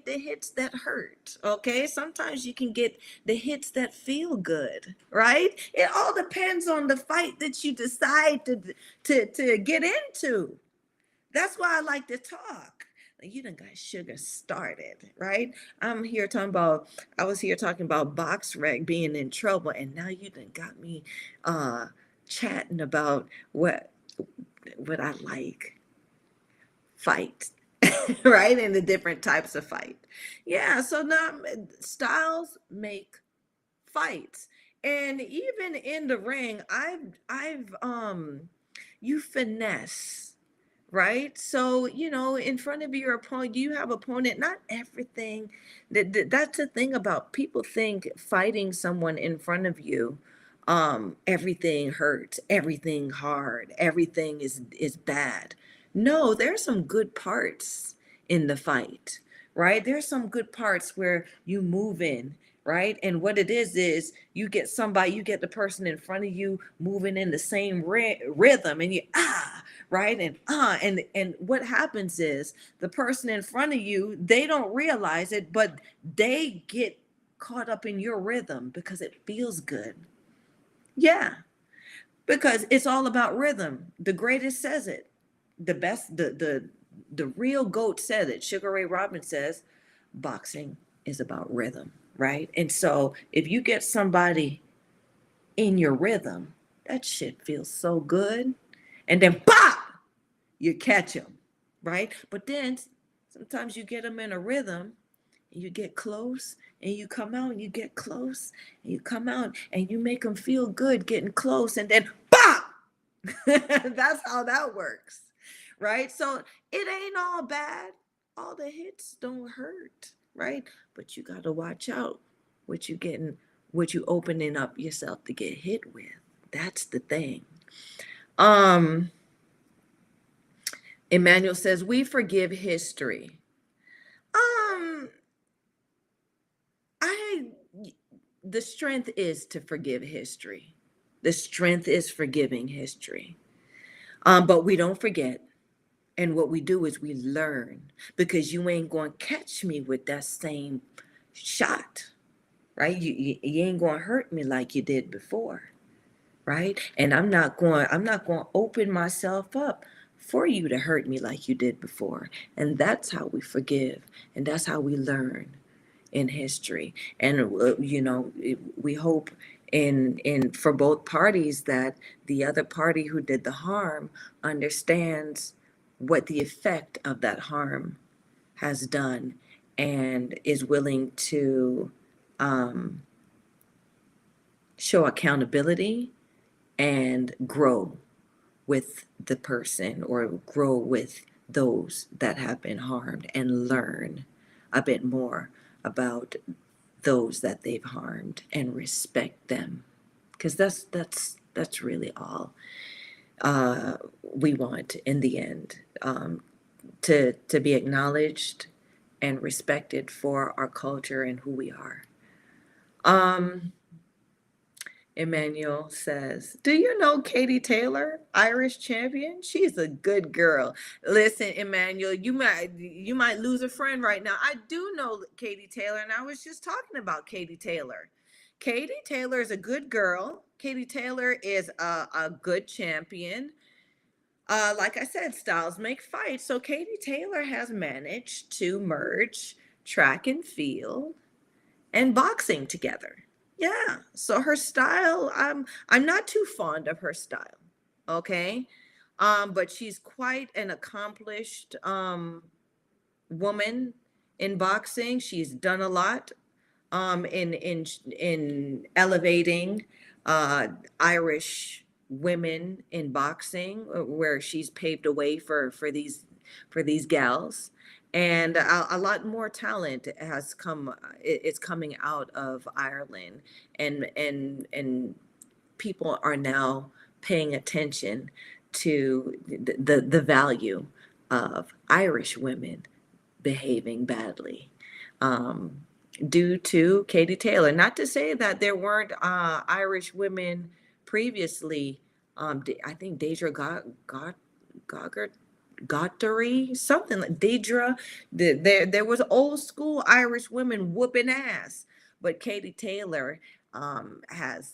the hits that hurt, okay? Sometimes you can get the hits that feel good, right? It all depends on the fight that you decide to get into. That's why I like to talk. You done got Sugar started, right? I'm here talking about, I was here talking about BoxRec being in trouble, and now you done got me chatting about what I like. Fight, right? And the different types of fight. Yeah, so now styles make fights. And even in the ring, I've you finesse, right? So, you know, in front of your opponent, you have opponent, not everything. That's the thing about people think fighting someone in front of you, everything hurts, everything hard, everything is bad. No, there's some good parts in the fight, right? There's some good parts where you move in, right? And what it is you get somebody, you get the person in front of you moving in the same rhythm, and you right, and what happens is the person in front of you, they don't realize it, but they get caught up in your rhythm because it feels good. Yeah, because it's all about rhythm. The greatest says it. The best, the real GOAT said it. Sugar Ray Robinson says, boxing is about rhythm, right? And so if you get somebody in your rhythm, that shit feels so good. And then pop, you catch them, right? But then sometimes you get them in a rhythm, and you get close, and you come out, and you get close, and you come out, and you make them feel good getting close, and then pop. That's how that works. Right? So it ain't all bad. All the hits don't hurt, right? But you got to watch out what you getting, what you opening up yourself to get hit with. That's the thing. Emmanuel says, we forgive history. The strength is to forgive history. The strength is forgiving history. But we don't forget. And what we do is we learn, because you ain't going to catch me with that same shot, right? You ain't going to hurt me like you did before, right? And I'm not going to open myself up for you to hurt me like you did before. And that's how we forgive. And that's how we learn in history. And, you know, we hope in for both parties that the other party who did the harm understands what the effect of that harm has done and is willing to show accountability and grow with the person, or grow with those that have been harmed, and learn a bit more about those that they've harmed and respect them. Because that's really all we want in the end, to be acknowledged and respected for our culture and who we are. Emmanuel says, do you know Katie Taylor, Irish champion? She's a good girl. Listen, Emmanuel, you might lose a friend right now. I do know Katie Taylor, and I was just talking about Katie Taylor. Katie Taylor is a good girl. Katie Taylor is a good champion. Like I said, styles make fights. So Katie Taylor has managed to merge track and field and boxing together. Yeah, so her style, I'm not too fond of her style, okay? But she's quite an accomplished woman in boxing. She's done a lot in elevating Irish women in boxing, where she's paved a way for these gals. And a lot more talent has come. It's coming out of Ireland, and people are now paying attention to the value of Irish women behaving badly due to Katie Taylor. Not to say that there weren't Irish women previously. I think Deirdre Goddery, something like Deidre. There was old school Irish women whooping ass, but Katie Taylor has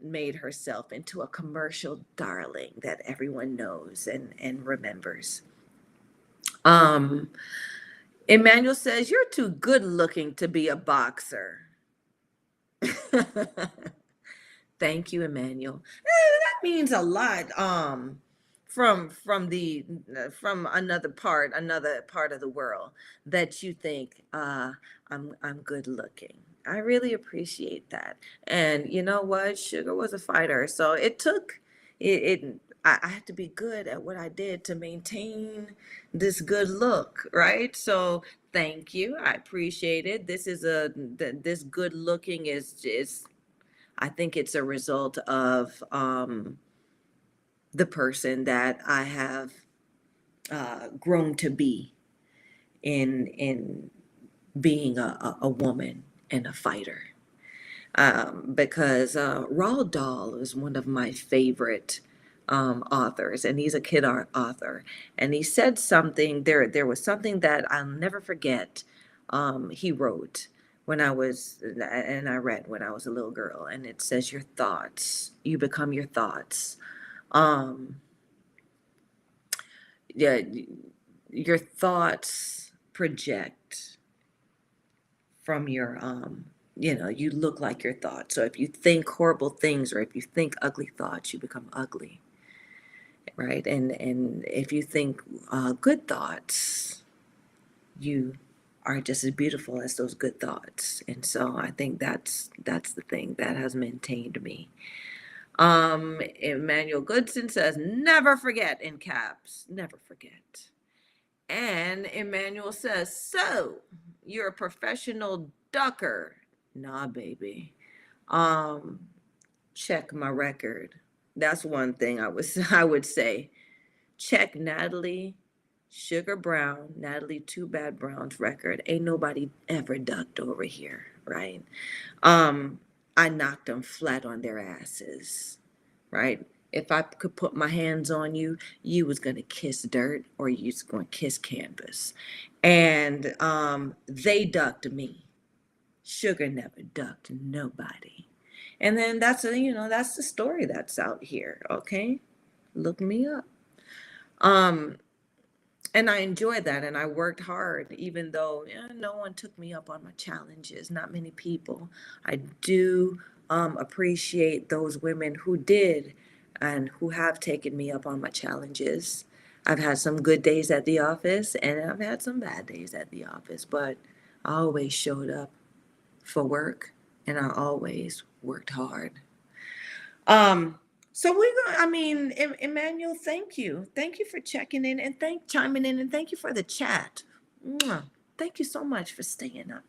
made herself into a commercial darling that everyone knows and remembers. Emmanuel says, you're too good looking to be a boxer. Thank you, Emmanuel. That means a lot. From another part of the world, that you think I'm good looking. I really appreciate that. And you know what, Sugar was a fighter, so it took it. I had to be good at what I did to maintain this good look, right? So thank you, I appreciate it. This good looking is I think it's a result of the person that I have grown to be in being a woman and a fighter. Because Roald Dahl is one of my favorite authors, and he's a kid author. And he said something, there was something that I'll never forget he wrote I read when I was a little girl. And it says, your thoughts, you become your thoughts. Your thoughts project from your, you look like your thoughts. So if you think horrible things, or if you think ugly thoughts, you become ugly, right? And if you think good thoughts, you are just as beautiful as those good thoughts. And so I think that's the thing that has maintained me. Emmanuel Goodson says, never forget, in caps, never forget. And Emmanuel says, so you're a professional ducker. Nah, baby. Check my record. That's one thing I would say. Check Natalie Sugar Brown, Natalie Too Bad Brown's record. Ain't nobody ever ducked over here, right? I knocked them flat on their asses, right? If I could put my hands on you, you was going to kiss dirt, or you was going to kiss canvas. And they ducked me. Sugar never ducked nobody. And then that's the story that's out here, okay? Look me up. And I enjoyed that, and I worked hard, even though no one took me up on my challenges, not many people. I do appreciate those women who did and who have taken me up on my challenges. I've had some good days at the office, and I've had some bad days at the office, but I always showed up for work, and I always worked hard. So Emmanuel, thank you. Thank you for checking in, and chiming in, and thank you for the chat. Mwah. Thank you so much for staying up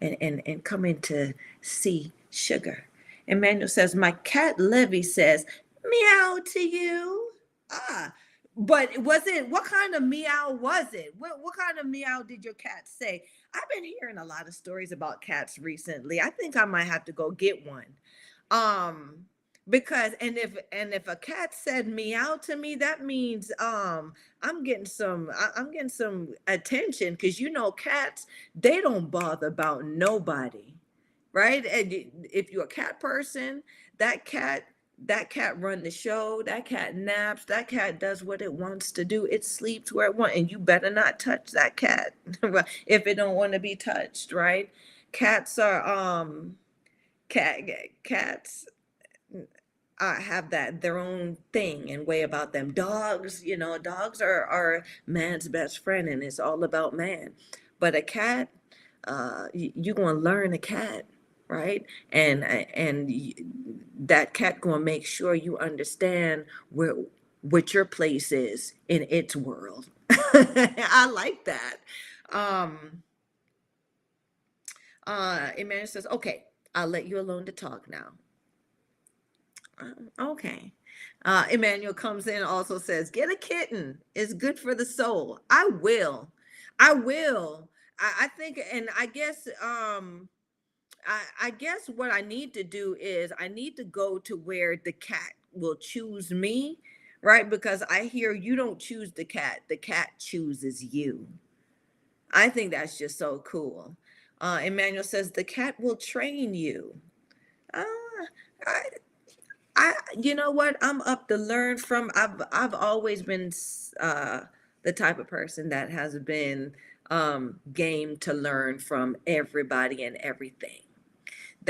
and coming to see Sugar. Emmanuel says, my cat Levy says, meow to you. Ah, But was it, what kind of meow was it? What kind of meow did your cat say? I've been hearing a lot of stories about cats recently. I think I might have to go get one. Because, and if a cat said meow to me, that means, I'm getting some attention. 'Cause you know, cats, they don't bother about nobody. Right. And if you're a cat person, that cat run the show, that cat naps, that cat does what it wants to do, it sleeps where it wants, and you better not touch that cat if it don't want to be touched, right? Cats are, cats have that, their own thing and way about them. Dogs, you know, dogs are man's best friend, and it's all about man. But a cat, you're going to learn a cat. Right. And that cat going to make sure you understand what your place is in its world. I like that. Emmanuel says, okay, I'll let you alone to talk now. Okay. Emmanuel comes in and also says, get a kitten. It's good for the soul. I will. I think, and I guess, I guess what I need to do is I need to go to where the cat will choose me, right? Because I hear you don't choose the cat chooses you. I think that's just so cool. Emmanuel says, the cat will train you. I you know what? I'm up to learn from, I've always been the type of person that has been game to learn from everybody and everything.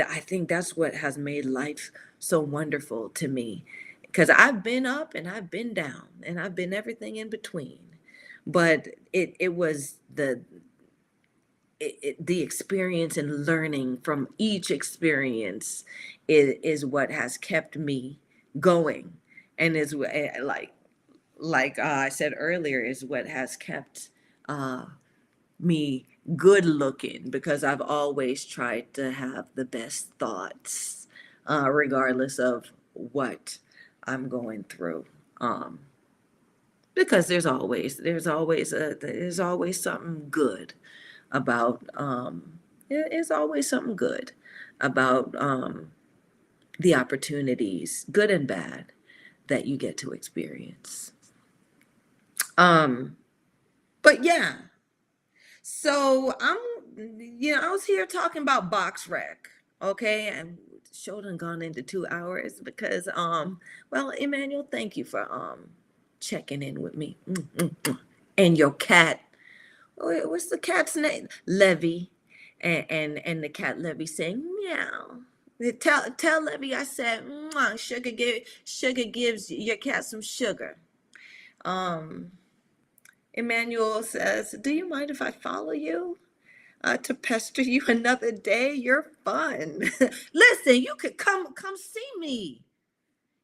I think that's what has made life so wonderful to me, because I've been up and I've been down and I've been everything in between, but it was the experience and learning from each experience is what has kept me going, and is like I said earlier, is what has kept me good looking, because I've always tried to have the best thoughts, regardless of what I'm going through. Because there's always something good about, there's always something good about, the opportunities, good and bad, that you get to experience. But yeah. So I was here talking about BoxRec, okay? And show done gone into 2 hours because, well, Emmanuel, thank you for checking in with me. And your cat, what's the cat's name? Levy, and the cat Levy saying meow. Tell Levy I said, sugar gives your cat some sugar. Emmanuel says, do you mind if I follow you to pester you another day? You're fun. Listen, you could come see me.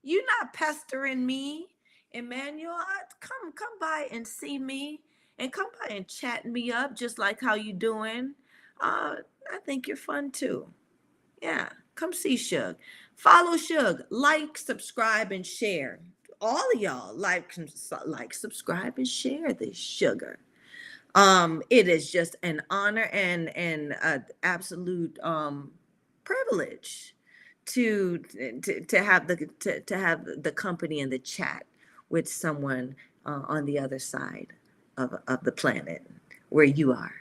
You're not pestering me, Emmanuel. Come by and see me, and come by and chat me up, just like how you doing. I think you're fun too. Yeah, come see Suge. Follow Suge. Like, subscribe, and share. All of y'all like, subscribe, and share this sugar. It is just an honor and an absolute privilege to have the company and the chat with someone on the other side of the planet where you are.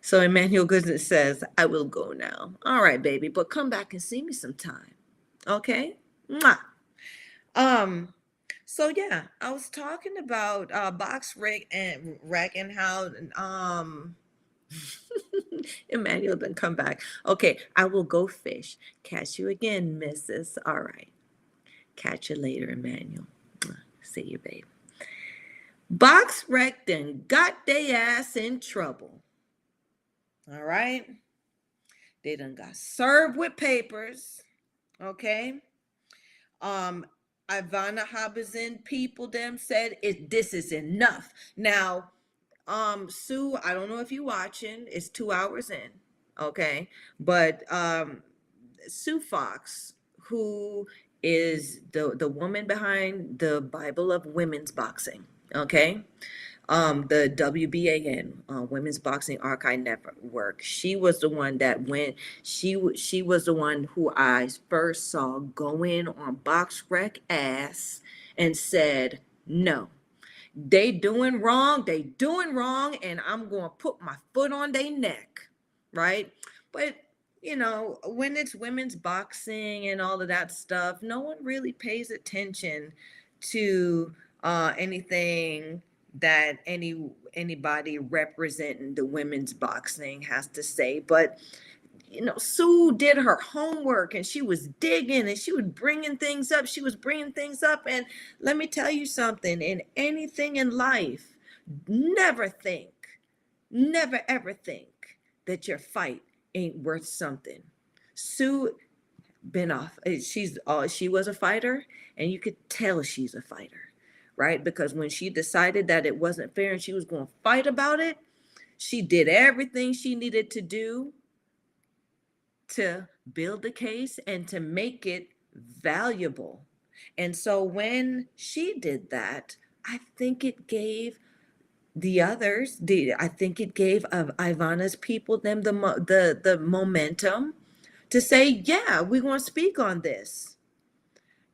So Emmanuel Goodness says, I will go now. All right, baby, but come back and see me sometime. Okay? Mwah. So yeah, I was talking about BoxRec and how Emmanuel didn't come back. Okay, I will go fish. Catch you again, Mrs. All right. Catch you later, Emmanuel. See you, babe. BoxRec then got they ass in trouble. All right. They done got served with papers. Okay. Ivana Habazin people them said this is enough. Now, Sue, I don't know if you're watching. It's 2 hours in, okay? But Sue Fox, who is the woman behind the Bible of women's boxing, okay? The WBAN, Women's Boxing Archive Network. She was the one that went, she was the one who I first saw go in on BoxRec ass and said, no, they doing wrong, and I'm going to put my foot on their neck, right? But, you know, when it's women's boxing and all of that stuff, no one really pays attention to anything that anybody representing the women's boxing has to say. But you know, Sue did her homework, and she was digging, and she was bringing things up. And let me tell you something, in anything in life, never ever think that your fight ain't worth something. Sue been off, she was a fighter, and you could tell she's a fighter, right? Because when she decided that it wasn't fair and she was going to fight about it, she did everything she needed to do to build the case and to make it valuable. And so when she did that, I think it gave the others, I think it gave Ivana's people them the momentum to say, yeah, we're going to speak on this.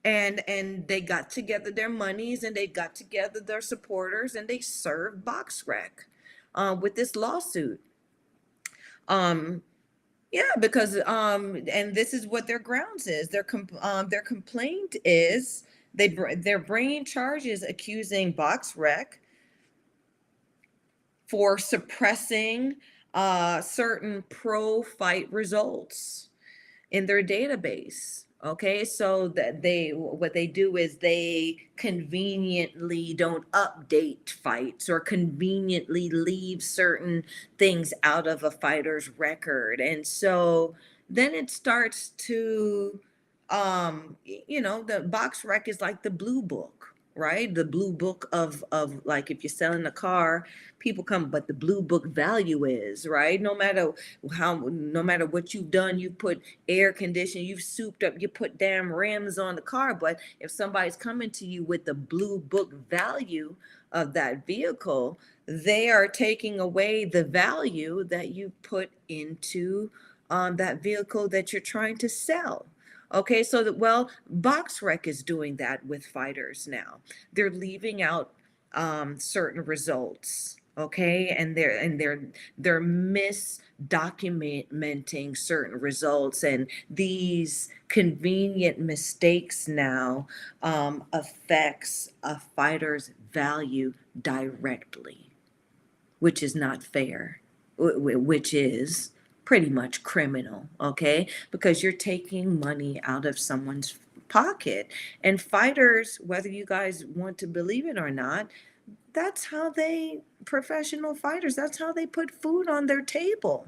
And they got together their monies, and they got together their supporters, and they served BoxRec with this lawsuit. Yeah, because and this is what their grounds is. Their complaint is they're bringing charges accusing BoxRec for suppressing certain pro-fight results in their database. Okay, so that what they do is they conveniently don't update fights or conveniently leave certain things out of a fighter's record. And so then it starts to, you know, the BoxRec is like the blue book, right? The blue book of like, if you're selling a car, people come, but the blue book value is, right? No matter what you've done, you put air conditioning, you've souped up, you put damn rims on the car. But if somebody's coming to you with the blue book value of that vehicle, they are taking away the value that you put into that vehicle that you're trying to sell. Okay, so BoxRec is doing that with fighters now. They're leaving out certain results, okay, and they're misdocumenting certain results, and these convenient mistakes now affects a fighter's value directly, which is not fair, which is pretty much criminal, okay? Because you're taking money out of someone's pocket. And fighters, whether you guys want to believe it or not, that's how they put food on their table,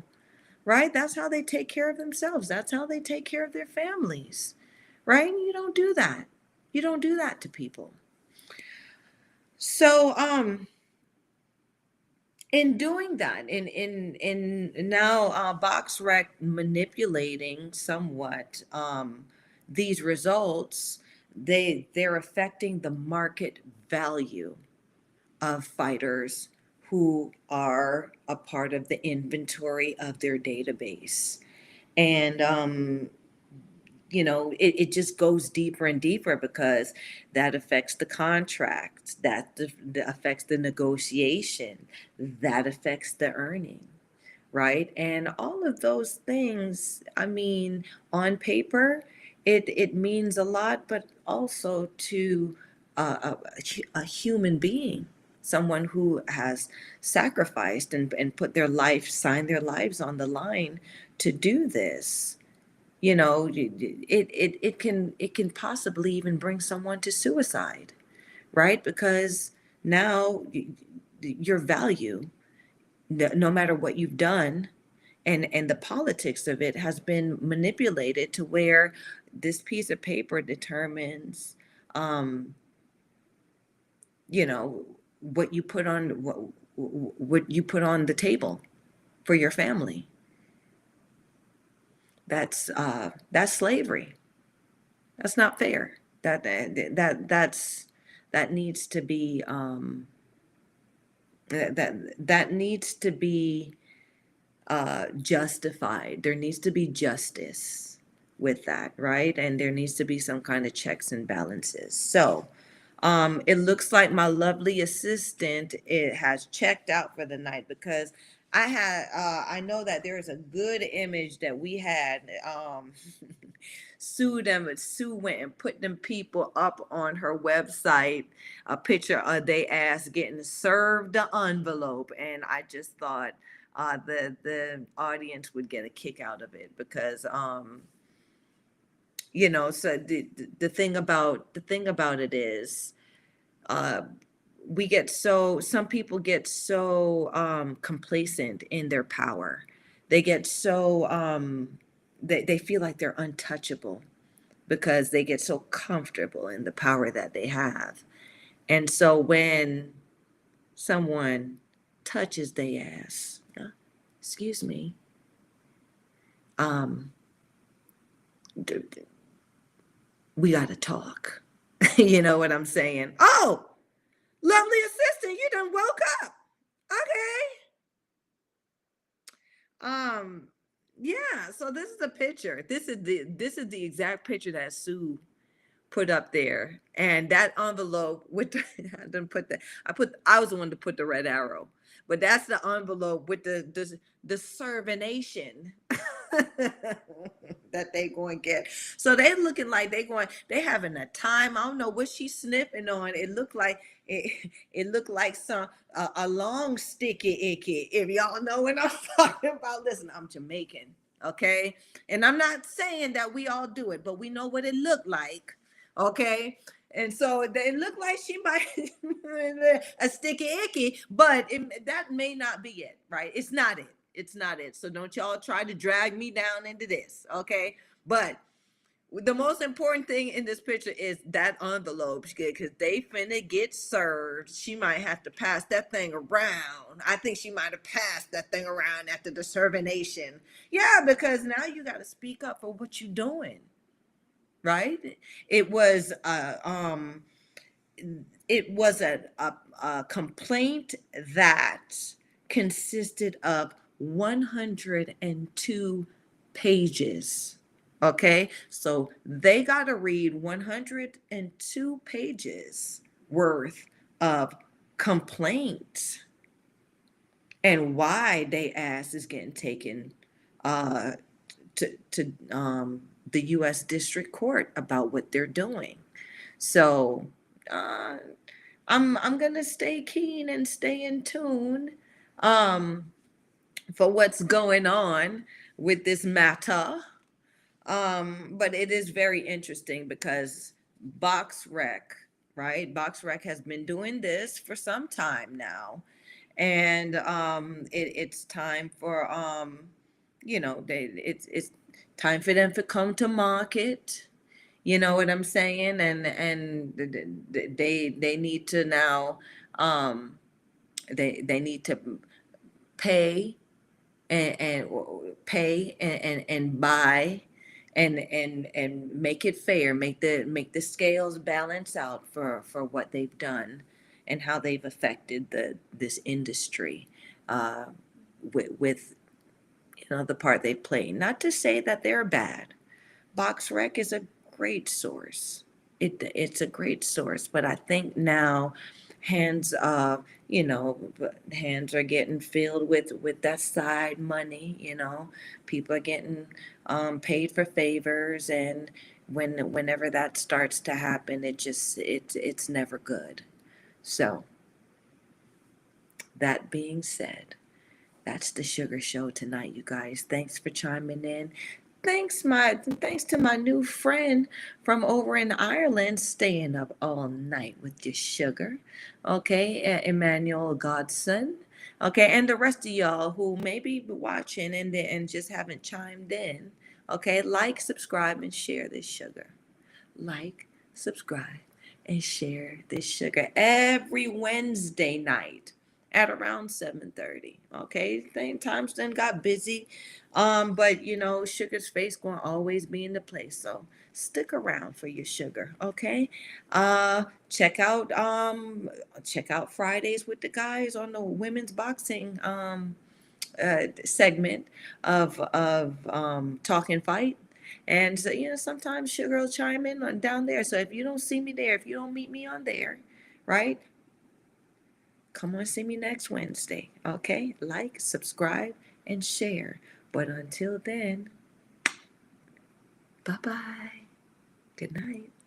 right? That's how they take care of themselves. That's how they take care of their families, right? You don't do that. You don't do that to people. So, in doing that, in now BoxRec manipulating somewhat these results, they're affecting the market value of fighters who are a part of the inventory of their database. And you know, it just goes deeper and deeper, because that affects the contracts, that affects the negotiation, that affects the earning, right? And all of those things, I mean, on paper, it means a lot, but also to a human being, someone who has sacrificed and put their life, signed their lives on the line to do this. You know, it can possibly even bring someone to suicide, right? Because now your value, no matter what you've done, and the politics of it has been manipulated to where this piece of paper determines, you know, what you put on the table for your family. That's slavery. That's not fair. That needs to be That needs to be justified. There needs to be justice with that, right? And there needs to be some kind of checks and balances. So it looks like my lovely assistant, it has checked out for the night, because I know that there is a good image that we had. Sue went and put them people up on her website, a picture of they ass getting served the envelope. And I just thought the audience would get a kick out of it, because so the thing about it is some people get so complacent in their power. They get so they feel like they're untouchable, because they get so comfortable in the power that they have. And so when someone touches their ass, excuse me, we got to talk. You know what I'm saying? Oh, lovely assistant, you done woke up. Okay. Yeah, so this is the picture. This is the exact picture that Sue put up there, and that envelope with the, I was the one to put the red arrow, but that's the envelope with the servination that they going to get. So they looking like they having a time. I don't know what she's sniffing on. It looked like some a long sticky icky, if y'all know what I'm talking about. Listen, I'm Jamaican, okay? And I'm not saying that we all do it, but we know what it looked like, okay? And so it looked like she might a sticky icky, but that may not be it, right? It's not it. It's not it. So don't y'all try to drag me down into this, okay? But the most important thing in this picture is that envelope, because they finna get served. She might have to pass that thing around. I think she might have passed that thing around after the servination. Yeah, because now you got to speak up for what you're doing, right? It was a complaint that consisted of 102 pages, okay? So they got to read 102 pages worth of complaints and why they ass is getting taken to the U.S. District Court about what they're doing. So I'm gonna stay keen and stay in tune for what's going on with this matter. But it is very interesting, because BoxRec, right? BoxRec has been doing this for some time now. And it's time for, it's time for them to come to market. You know what I'm saying? And they need to now, they need to pay and buy and make it fair, make the scales balance out for what they've done and how they've affected this industry with the part they play. Not to say that they're bad. BoxRec is a great source. It's a great source, but I think now hands are getting filled with that side money. People are getting paid for favors, and whenever that starts to happen, it's never good. So that being said, that's the Sugar Show tonight, you guys. Thanks for chiming in. Thanks to my new friend from over in Ireland, staying up all night with your sugar, okay, Emmanuel Godson, okay, and the rest of y'all who may be watching and just haven't chimed in, okay. Like, subscribe, and share this sugar. Like, subscribe, and share this sugar every Wednesday night at around 7:30. Okay, times then got busy, but you know, Sugar's face gonna always be in the place, so stick around for your Sugar. Okay, check out Fridays with the guys on the women's boxing segment of Talking Fight. And so, you know, sometimes Sugar will chime in on down there. So if you don't see me there, if you don't meet me on there, right, come on, see me next Wednesday. Okay, like, subscribe, and share. But until then, bye-bye. Good night.